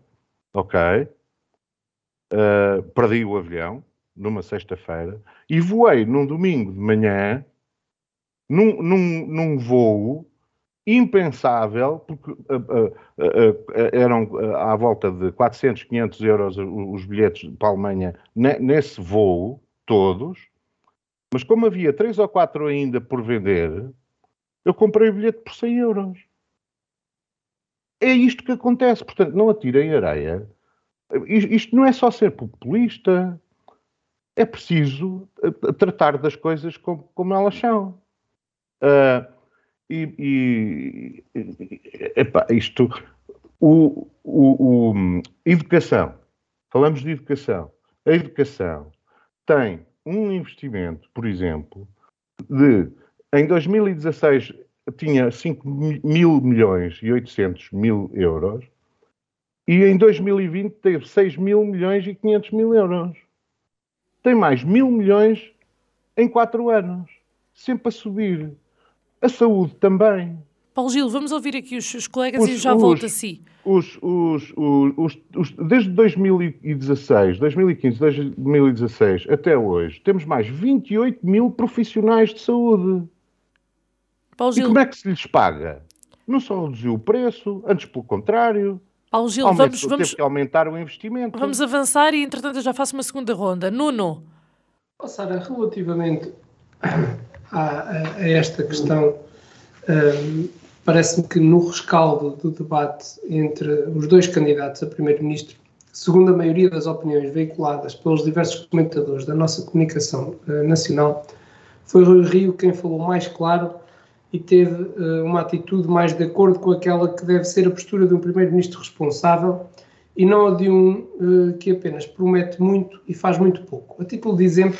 ok? Perdi o avião, numa sexta-feira, e voei num domingo de manhã, num voo impensável, porque eram à volta de 400, 500 euros os bilhetes para a Alemanha nesse voo, todos. Mas como havia 3 ou 4 ainda por vender, eu comprei o bilhete por 100 euros. É isto que acontece. Portanto, não atirem areia. Isto não é só ser populista. É preciso tratar das coisas como elas são. Educação. Falamos de educação. A educação tem um investimento, por exemplo, em 2016 tinha 5.800.000 euros e em 2020 teve 6.500.000 euros. Tem mais 1.000 milhões em 4 anos, sempre a subir. A saúde também. Paulo Gil, vamos ouvir aqui os colegas e já volto a si. Desde 2015, 2016 até hoje, temos mais 28 mil profissionais de saúde. Paulo Gil, e como é que se lhes paga? Não só reduziu o preço, antes pelo contrário. Paulo Gil, teve que aumentar o investimento. Vamos avançar e, entretanto, eu já faço uma segunda ronda. Nuno. Oh, Sara, relativamente a esta questão, parece-me que no rescaldo do debate entre os dois candidatos a primeiro-ministro, segundo a maioria das opiniões veiculadas pelos diversos comentadores da nossa comunicação nacional, foi Rui Rio quem falou mais claro e teve uma atitude mais de acordo com aquela que deve ser a postura de um primeiro-ministro responsável e não a de um que apenas promete muito e faz muito pouco. A título de exemplo,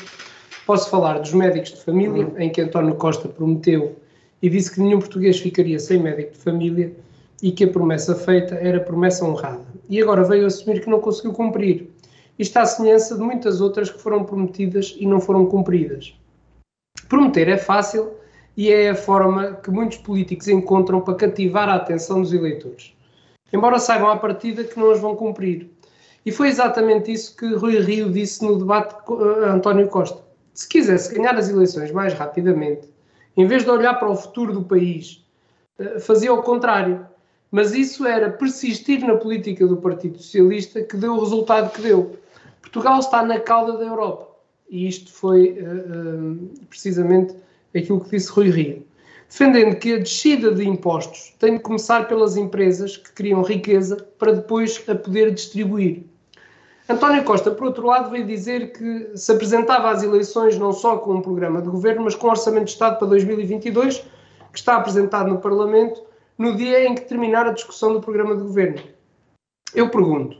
posso falar dos médicos de família, em que António Costa prometeu e disse que nenhum português ficaria sem médico de família e que a promessa feita era promessa honrada. E agora veio assumir que não conseguiu cumprir. Isto à semelhança de muitas outras que foram prometidas e não foram cumpridas. Prometer é fácil e é a forma que muitos políticos encontram para cativar a atenção dos eleitores, embora saibam à partida que não as vão cumprir. E foi exatamente isso que Rui Rio disse no debate com António Costa. Se quisesse ganhar as eleições mais rapidamente, em vez de olhar para o futuro do país, fazia o contrário. Mas isso era persistir na política do Partido Socialista, que deu o resultado que deu. Portugal está na cauda da Europa. E isto foi precisamente aquilo que disse Rui Rio, defendendo que a descida de impostos tem de começar pelas empresas que criam riqueza para depois a poder distribuir. António Costa, por outro lado, veio dizer que se apresentava às eleições não só com um programa de governo, mas com um Orçamento de Estado para 2022, que está apresentado no Parlamento, no dia em que terminar a discussão do programa de governo. Eu pergunto,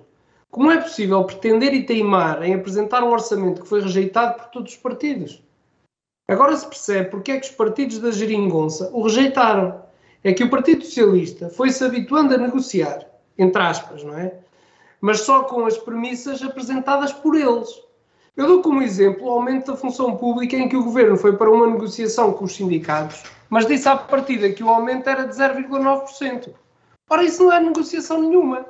como é possível pretender e teimar em apresentar um orçamento que foi rejeitado por todos os partidos? Agora se percebe porque é que os partidos da geringonça o rejeitaram. É que o Partido Socialista foi-se habituando a negociar, entre aspas, não é? Mas só com as premissas apresentadas por eles. Eu dou como exemplo o aumento da função pública em que o Governo foi para uma negociação com os sindicatos, mas disse à partida que o aumento era de 0,9%. Ora, isso não é negociação nenhuma.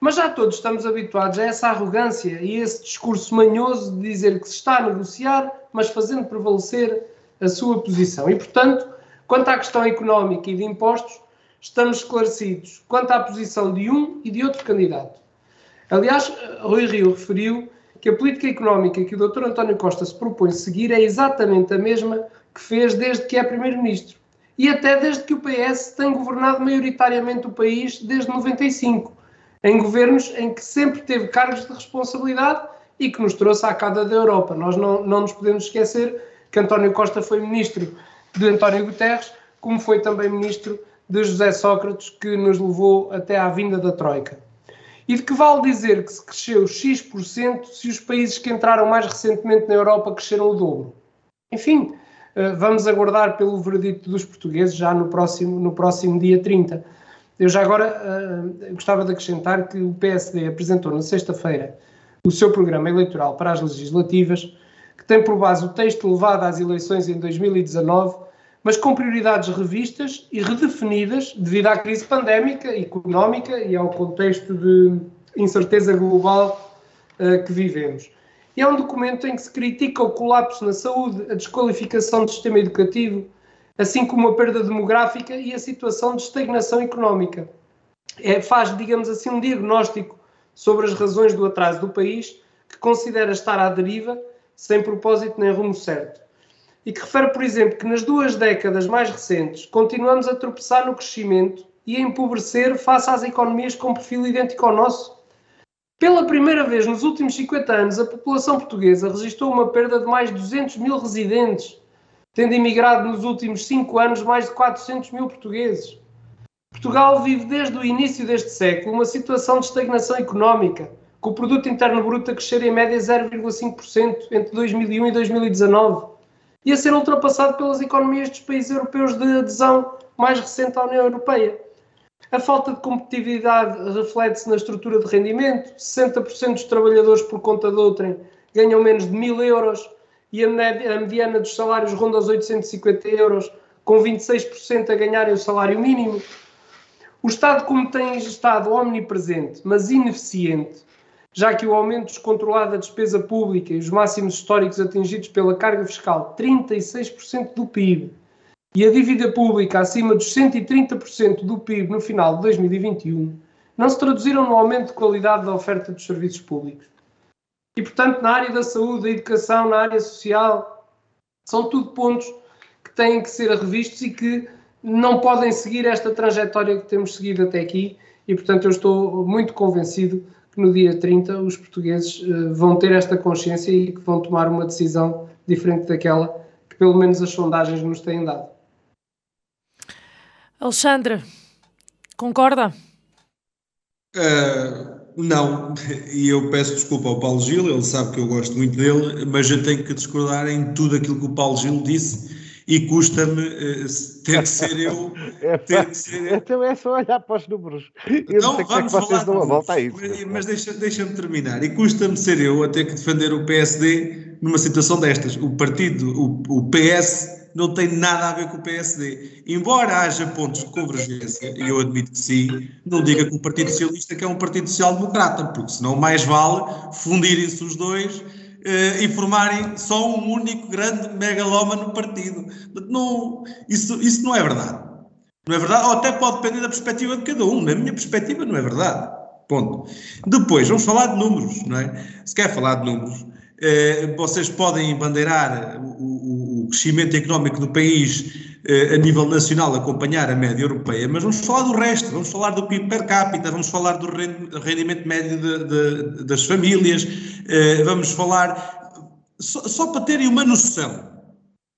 Mas já todos estamos habituados a essa arrogância e esse discurso manhoso de dizer que se está a negociar, mas fazendo prevalecer a sua posição. E, portanto, quanto à questão económica e de impostos, estamos esclarecidos quanto à posição de um e de outro candidato. Aliás, Rui Rio referiu que a política económica que o Dr. António Costa se propõe seguir é exatamente a mesma que fez desde que é Primeiro-Ministro e até desde que o PS tem governado maioritariamente o país desde 95, em governos em que sempre teve cargos de responsabilidade e que nos trouxe à cada da Europa. Nós não nos podemos esquecer que António Costa foi Ministro de António Guterres, como foi também Ministro de José Sócrates, que nos levou até à vinda da Troika. E de que vale dizer que se cresceu X% se os países que entraram mais recentemente na Europa cresceram o dobro? Enfim, vamos aguardar pelo veredicto dos portugueses já no próximo dia 30. Eu já agora gostava de acrescentar que o PSD apresentou na sexta-feira o seu programa eleitoral para as legislativas, que tem por base o texto levado às eleições em 2019, mas com prioridades revistas e redefinidas devido à crise pandémica, económica e ao contexto de incerteza global que vivemos. E é um documento em que se critica o colapso na saúde, a desqualificação do sistema educativo, assim como a perda demográfica e a situação de estagnação económica. Faz, digamos assim, um diagnóstico sobre as razões do atraso do país, que considera estar à deriva, sem propósito nem rumo certo. E que refere, por exemplo, que nas duas décadas mais recentes continuamos a tropeçar no crescimento e a empobrecer face às economias com perfil idêntico ao nosso. Pela primeira vez nos últimos 50 anos, a população portuguesa registrou uma perda de mais de 200 mil residentes, tendo emigrado nos últimos 5 anos mais de 400 mil portugueses. Portugal vive desde o início deste século uma situação de estagnação económica, com o produto interno bruto a crescer em média 0,5% entre 2001 e 2019. E a ser ultrapassado pelas economias dos países europeus de adesão mais recente à União Europeia. A falta de competitividade reflete-se na estrutura de rendimento, 60% dos trabalhadores por conta de outrem ganham menos de 1.000 euros e a mediana dos salários ronda os 850 euros, com 26% a ganharem o salário mínimo. O Estado, como tem estado omnipresente, mas ineficiente, já que o aumento descontrolado da despesa pública e os máximos históricos atingidos pela carga fiscal, 36% do PIB, e a dívida pública acima dos 130% do PIB no final de 2021, não se traduziram no aumento de qualidade da oferta dos serviços públicos. E, portanto, na área da saúde, da educação, na área social, são tudo pontos que têm que ser revistos e que não podem seguir esta trajetória que temos seguido até aqui, e, portanto, eu estou muito convencido que no dia 30 os portugueses vão ter esta consciência e que vão tomar uma decisão diferente daquela que pelo menos as sondagens nos têm dado. Alexandre, concorda? Não, e eu peço desculpa ao Paulo Gil, ele sabe que eu gosto muito dele, mas eu tenho que discordar em tudo aquilo que o Paulo Gil disse. E custa-me ter que ser eu. Então é só olhar para os números. Eu não sei como é que vocês dão a volta a isso. Mas deixa-me terminar. E custa-me ser eu a ter que defender o PSD numa situação destas. O partido, o PS, não tem nada a ver com o PSD. Embora haja pontos de convergência, e eu admito que sim, não diga que o Partido Socialista que é um partido social-democrata, porque senão mais vale fundirem-se os dois e formarem só um único grande megalómano partido. Não, isso não é verdade. Não é verdade, ou até pode depender da perspectiva de cada um. Na minha perspectiva não é verdade. Ponto. Depois, vamos falar de números, não é? Se quer falar de números, vocês podem embandeirar o crescimento económico do país a nível nacional, acompanhar a média europeia, mas vamos falar do resto, vamos falar do PIB per capita, vamos falar do rendimento médio das famílias, vamos falar, só para terem uma noção,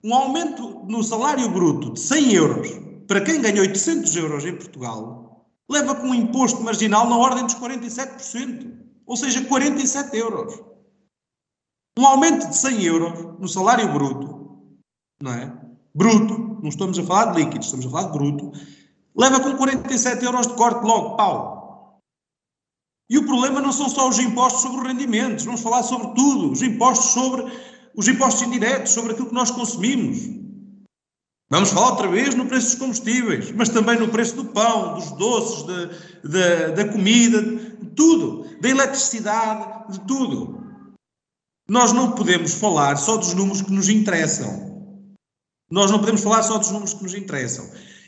um aumento no salário bruto de 100 euros para quem ganha 800 euros em Portugal, leva com um imposto marginal na ordem dos 47%, ou seja, 47 euros. Um aumento de 100 euros no salário bruto, não é? Bruto, não estamos a falar de líquidos, estamos a falar de bruto, leva com 47 euros de corte logo, pau. E o problema não são só os impostos sobre os rendimentos, vamos falar sobre tudo, os impostos indiretos, sobre aquilo que nós consumimos. Vamos falar outra vez no preço dos combustíveis, mas também no preço do pão, dos doces, da comida, de tudo, da eletricidade, de tudo. Nós não podemos falar só dos números que nos interessam.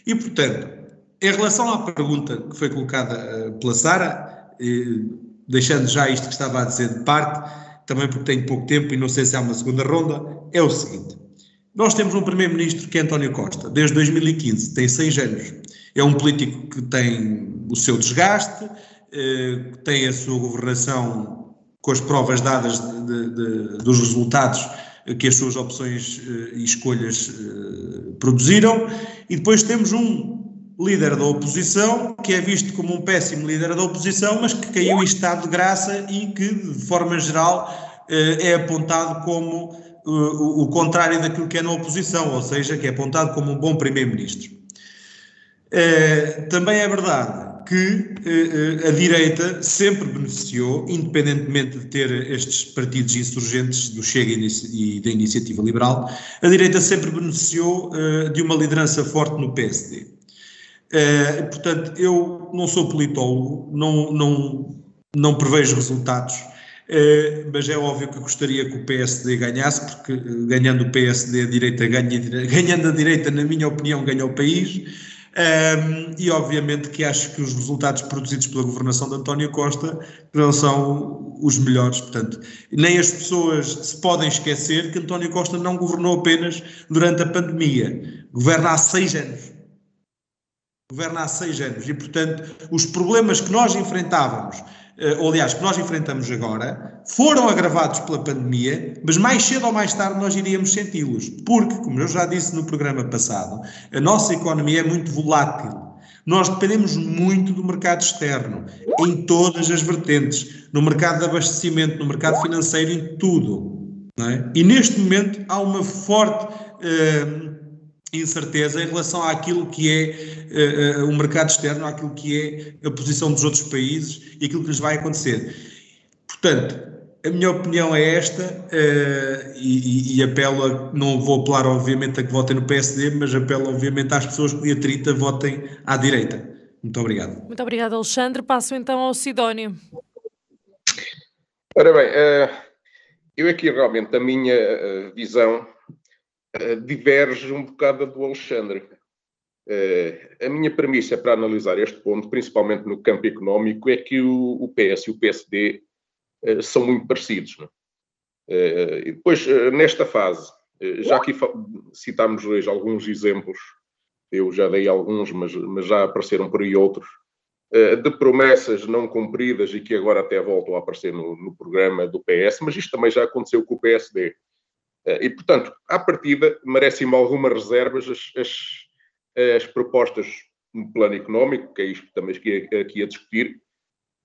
E, portanto, em relação à pergunta que foi colocada pela Sara, deixando já isto que estava a dizer de parte, também porque tenho pouco tempo e não sei se há uma segunda ronda, é o seguinte. Nós temos um primeiro-ministro que é António Costa, desde 2015, tem 6 anos. É um político que tem o seu desgaste, tem a sua governação com as provas dadas dos resultados que as suas opções e escolhas produziram. E depois temos um líder da oposição, que é visto como um péssimo líder da oposição, mas que caiu em estado de graça e que, de forma geral, é apontado como o contrário daquilo que é na oposição, ou seja, que é apontado como um bom primeiro-ministro. Também é verdade que a direita sempre beneficiou, independentemente de ter estes partidos insurgentes do Chega e da Iniciativa Liberal, a direita sempre beneficiou de uma liderança forte no PSD. Portanto, eu não sou politólogo, não prevejo resultados, mas é óbvio que gostaria que o PSD ganhasse, porque ganhando o PSD a direita ganha, ganhando a direita, na minha opinião, ganha o país, e obviamente que acho que os resultados produzidos pela governação de António Costa não são os melhores. Portanto, nem as pessoas se podem esquecer que António Costa não governou apenas durante a pandemia, governa há 6 anos. E, portanto, os problemas que nós enfrentávamos, ou aliás, que nós enfrentamos agora, foram agravados pela pandemia, mas mais cedo ou mais tarde nós iríamos senti-los, porque, como eu já disse no programa passado, a nossa economia é muito volátil. Nós dependemos muito do mercado externo, em todas as vertentes, no mercado de abastecimento, no mercado financeiro, em tudo, não é? E neste momento há uma forte incerteza em relação àquilo que é o mercado externo, àquilo que é a posição dos outros países e aquilo que lhes vai acontecer. Portanto, a minha opinião é esta, e apelo, não vou apelar obviamente a que votem no PSD, mas apelo obviamente às pessoas que dia 30 votem à direita. Muito obrigado. Muito obrigado, Alexandre. Passo então ao Sidónio. Ora bem, eu aqui realmente a minha visão diverge um bocado do Alexandre. A minha premissa para analisar este ponto, principalmente no campo económico, é que o PS e o PSD são muito parecidos, não? E depois, nesta fase, já aqui citámos hoje alguns exemplos, eu já dei alguns, mas já apareceram por aí outros, de promessas não cumpridas e que agora até voltam a aparecer no programa do PS, mas isto também já aconteceu com o PSD. E, portanto, à partida, merecem-me algumas reservas as propostas no plano económico, que é isto que também aqui a discutir,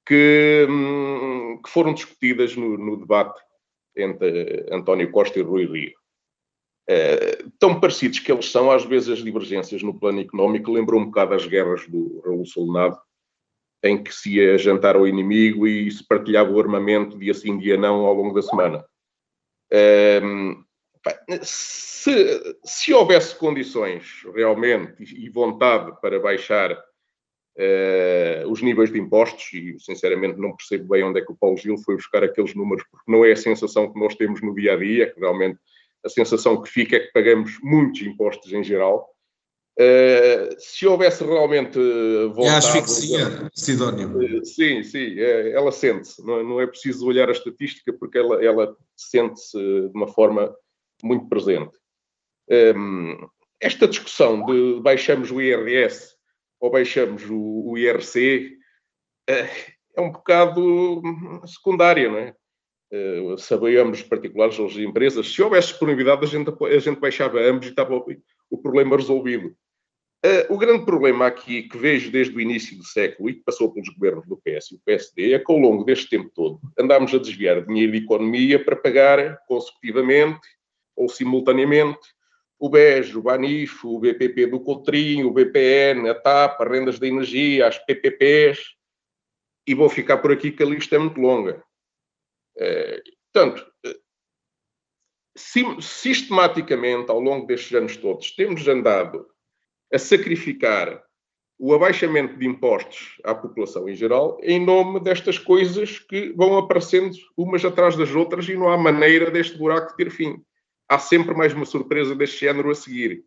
que foram discutidas no debate entre António Costa e Rui Rio. Tão parecidos que eles são, às vezes as divergências no plano económico lembram um bocado as guerras do Revolucionário, em que se ia jantar ao inimigo e se partilhava o armamento dia sim, dia não, ao longo da semana. Se houvesse condições realmente e vontade para baixar os níveis de impostos, e sinceramente não percebo bem onde é que o Paulo Gil foi buscar aqueles números, porque não é a sensação que nós temos no dia-a-dia, que realmente a sensação que fica é que pagamos muitos impostos em geral. Se houvesse realmente vontade... É asfixia, Sidónio. Sim, ela sente-se. Não é preciso olhar a estatística, porque ela sente-se de uma forma muito presente. Esta discussão de baixamos o IRS ou baixamos o IRC é um bocado secundária, não é? Sabemos particulares das empresas. Se houvesse disponibilidade, a gente baixava ambos e estava o problema resolvido. O grande problema aqui que vejo desde o início do século e que passou pelos governos do PS e do PSD é que ao longo deste tempo todo andámos a desviar dinheiro de economia para pagar consecutivamente ou simultaneamente o BES, o BANIF, o BPP do Cotrim, o BPN, a TAP, as rendas da energia, as PPPs, e vou ficar por aqui que a lista é muito longa. Portanto, sistematicamente ao longo destes anos todos temos andado a sacrificar o abaixamento de impostos à população em geral, em nome destas coisas que vão aparecendo umas atrás das outras e não há maneira deste buraco ter fim. Há sempre mais uma surpresa deste género a seguir.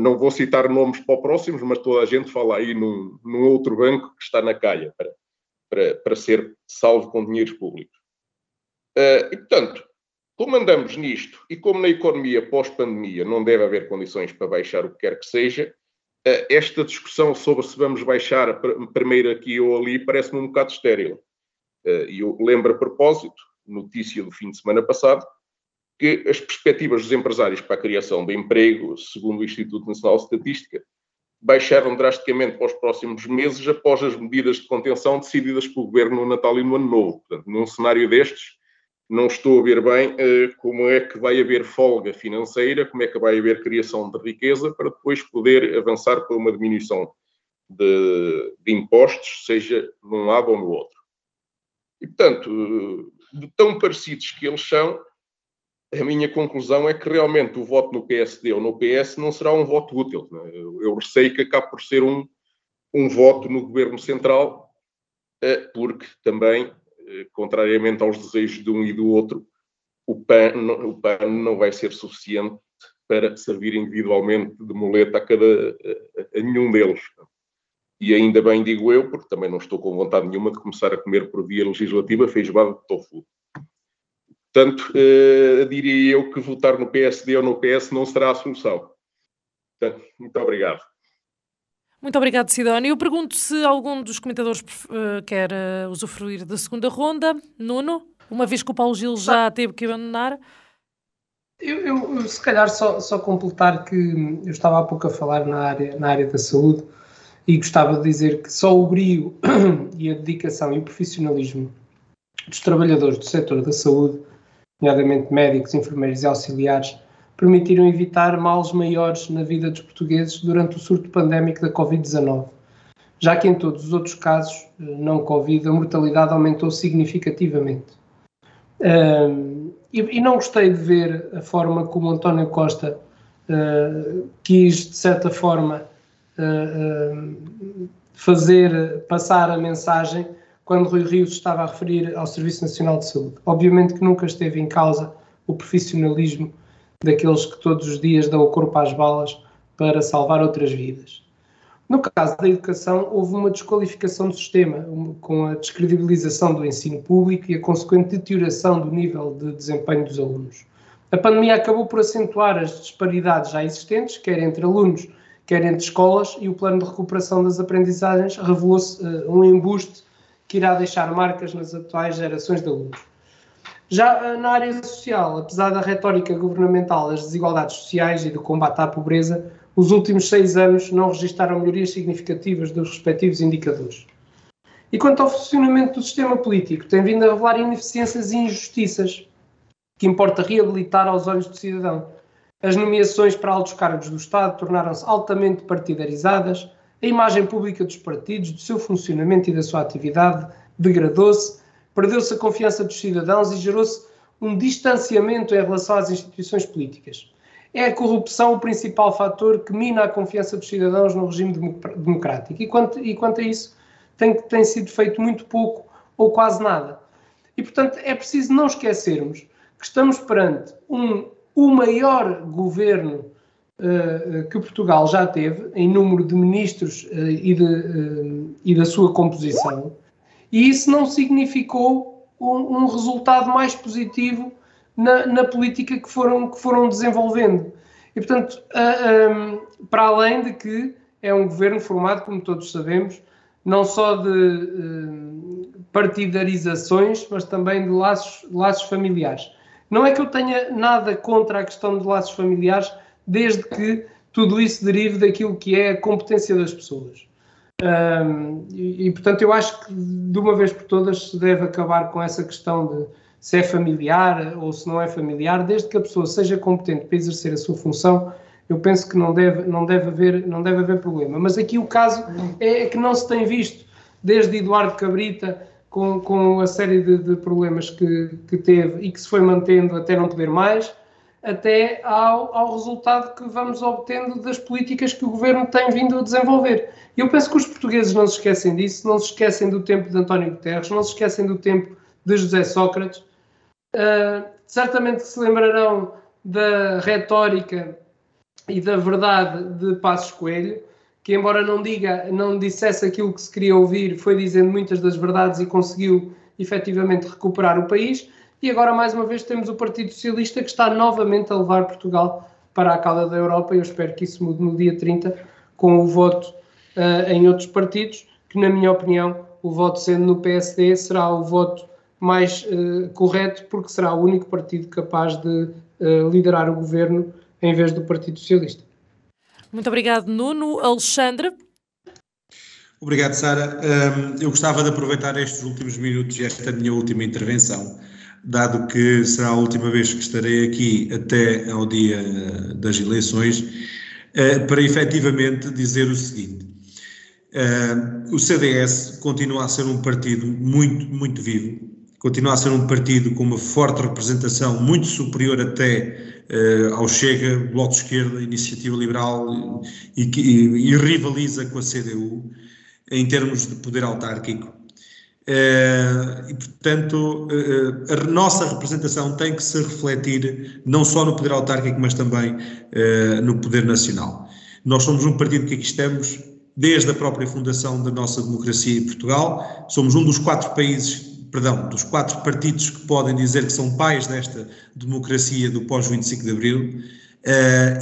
Não vou citar nomes para próximos, mas toda a gente fala aí num outro banco que está na calha para ser salvo com dinheiros públicos. E, portanto, como andamos nisto e como na economia pós-pandemia não deve haver condições para baixar o que quer que seja, esta discussão sobre se vamos baixar primeiro aqui ou ali parece-me um bocado estéril. E eu lembro a propósito, notícia do fim de semana passado, que as perspectivas dos empresários para a criação de emprego, segundo o Instituto Nacional de Estatística, baixaram drasticamente para os próximos meses após as medidas de contenção decididas pelo Governo no Natal e no Ano Novo. Portanto, num cenário destes, não estou a ver bem como é que vai haver folga financeira, como é que vai haver criação de riqueza para depois poder avançar para uma diminuição de impostos, seja num lado ou no outro. E, portanto, de tão parecidos que eles são, a minha conclusão é que realmente o voto no PSD ou no PS não será um voto útil. Não é? Eu receio que acabe por ser um voto no Governo Central, porque também, contrariamente aos desejos de um e do outro, o PAN não vai ser suficiente para servir individualmente de muleta a nenhum deles. E ainda bem digo eu, porque também não estou com vontade nenhuma de começar a comer por via legislativa feijoada de tofu. Portanto, diria eu que votar no PSD ou no PS não será a solução. Portanto, muito obrigado. Muito obrigado, Sidónio. Eu pergunto se algum dos comentadores quer usufruir da segunda ronda. Nuno, uma vez que o Paulo Gil já teve que abandonar. Eu se calhar, só completar que eu estava há pouco a falar na área da saúde e gostava de dizer que só o brio e a dedicação e o profissionalismo dos trabalhadores do setor da saúde, nomeadamente médicos, enfermeiros e auxiliares, permitiram evitar males maiores na vida dos portugueses durante o surto pandémico da Covid-19, já que em todos os outros casos não Covid a mortalidade aumentou significativamente. E não gostei de ver a forma como António Costa quis, de certa forma, passar a mensagem quando Rui Rio se estava a referir ao Serviço Nacional de Saúde. Obviamente que nunca esteve em causa o profissionalismo daqueles que todos os dias dão o corpo às balas para salvar outras vidas. No caso da educação, houve uma desqualificação do sistema, com a descredibilização do ensino público e a consequente deterioração do nível de desempenho dos alunos. A pandemia acabou por acentuar as disparidades já existentes, quer entre alunos, quer entre escolas, e o plano de recuperação das aprendizagens revelou-se um embuste que irá deixar marcas nas atuais gerações de alunos. Já na área social, apesar da retórica governamental das desigualdades sociais e do combate à pobreza, os últimos 6 anos não registaram melhorias significativas dos respectivos indicadores. E quanto ao funcionamento do sistema político, tem vindo a revelar ineficiências e injustiças que importa reabilitar aos olhos do cidadão. As nomeações para altos cargos do Estado tornaram-se altamente partidarizadas, a imagem pública dos partidos, do seu funcionamento e da sua atividade degradou-se, perdeu-se a confiança dos cidadãos e gerou-se um distanciamento em relação às instituições políticas. É a corrupção o principal fator que mina a confiança dos cidadãos no regime democrático. E quanto a isso, tem sido feito muito pouco ou quase nada. E, portanto, é preciso não esquecermos que estamos perante o maior governo que Portugal já teve, em número de ministros e da sua composição. E isso não significou um resultado mais positivo na política que foram desenvolvendo. E, portanto, para além de que é um governo formado, como todos sabemos, não só de partidarizações, mas também de laços familiares. Não é que eu tenha nada contra a questão de laços familiares, desde que tudo isso deriva daquilo que é a competência das pessoas. Portanto, eu acho que de uma vez por todas se deve acabar com essa questão de se é familiar ou se não é familiar. Desde que a pessoa seja competente para exercer a sua função, eu penso que não deve haver problema. Mas aqui o caso é que não se tem visto, desde Eduardo Cabrita, com a série de problemas que teve e que se foi mantendo até não poder mais, até ao resultado que vamos obtendo das políticas que o Governo tem vindo a desenvolver. Eu penso que os portugueses não se esquecem disso, não se esquecem do tempo de António Guterres, não se esquecem do tempo de José Sócrates. Certamente se lembrarão da retórica e da verdade de Passos Coelho, que embora não dissesse aquilo que se queria ouvir, foi dizendo muitas das verdades e conseguiu efetivamente recuperar o país. E agora, mais uma vez, temos o Partido Socialista, que está novamente a levar Portugal para a cauda da Europa, e eu espero que isso mude no dia 30, com o voto em outros partidos, que, na minha opinião, o voto sendo no PSD será o voto mais correto, porque será o único partido capaz de liderar o governo em vez do Partido Socialista. Muito obrigado, Nuno. Alexandre? Obrigado, Sara. Eu gostava de aproveitar estes últimos minutos e esta minha última intervenção, dado que será a última vez que estarei aqui até ao dia das eleições, para efetivamente dizer o seguinte. O CDS continua a ser um partido muito, muito vivo, continua a ser um partido com uma forte representação, muito superior até ao Chega, Bloco de Esquerda, Iniciativa Liberal, e rivaliza com a CDU em termos de poder autárquico. E, portanto, a nossa representação tem que se refletir não só no poder autárquico, mas também no poder nacional. Nós somos um partido que aqui estamos desde a própria fundação da nossa democracia em Portugal, somos um dos quatro partidos que podem dizer que são pais desta democracia do pós-25 de Abril,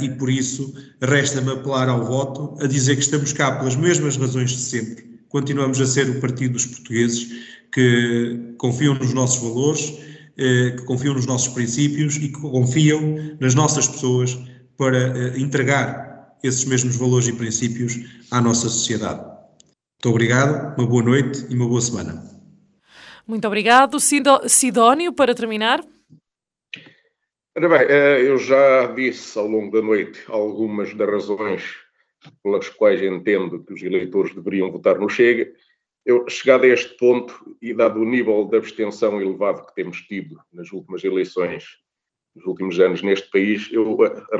e por isso resta-me apelar ao voto, a dizer que estamos cá pelas mesmas razões de sempre. Continuamos a ser o partido dos portugueses que confiam nos nossos valores, que confiam nos nossos princípios e que confiam nas nossas pessoas para entregar esses mesmos valores e princípios à nossa sociedade. Muito obrigado, uma boa noite e uma boa semana. Muito obrigado. Sidónio, para terminar. Ora bem, eu já disse ao longo da noite algumas das razões pelas quais entendo que os eleitores deveriam votar no Chega. Eu, chegado a este ponto, e dado o nível de abstenção elevado que temos tido nas últimas eleições, nos últimos anos neste país,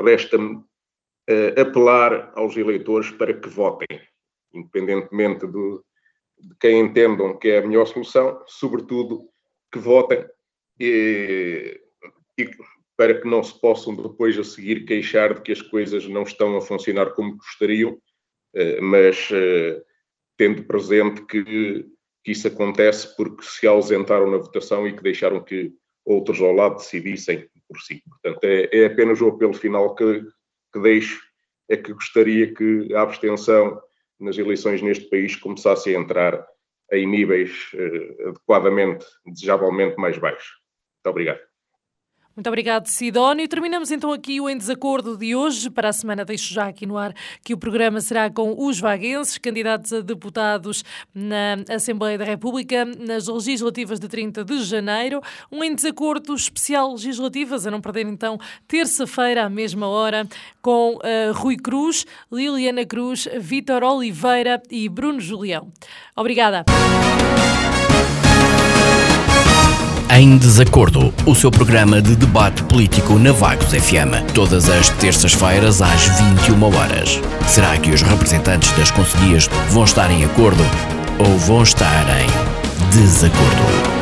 resta-me apelar aos eleitores para que votem, independentemente de quem entendam que é a melhor solução, sobretudo que votem, e para que não se possam depois a seguir queixar de que as coisas não estão a funcionar como gostariam, mas tendo presente que isso acontece porque se ausentaram na votação e que deixaram que outros ao lado decidissem por si. Portanto, é apenas o apelo final que deixo, é que gostaria que a abstenção nas eleições neste país começasse a entrar em níveis adequadamente, desejavelmente mais baixos. Muito obrigado. Muito obrigado, Sidónio. Terminamos então aqui o Em Desacordo de hoje. Para a semana deixo já aqui no ar que o programa será com os vaguenses, candidatos a deputados na Assembleia da República, nas legislativas de 30 de janeiro. Um Em Desacordo especial legislativas, a não perder então, terça-feira à mesma hora, com Rui Cruz, Liliana Cruz, Vítor Oliveira e Bruno Julião. Obrigada. Em Desacordo, o seu programa de debate político na Vagos FM, todas as terças-feiras às 21 horas. Será que os representantes das concelhias vão estar em acordo ou vão estar em desacordo?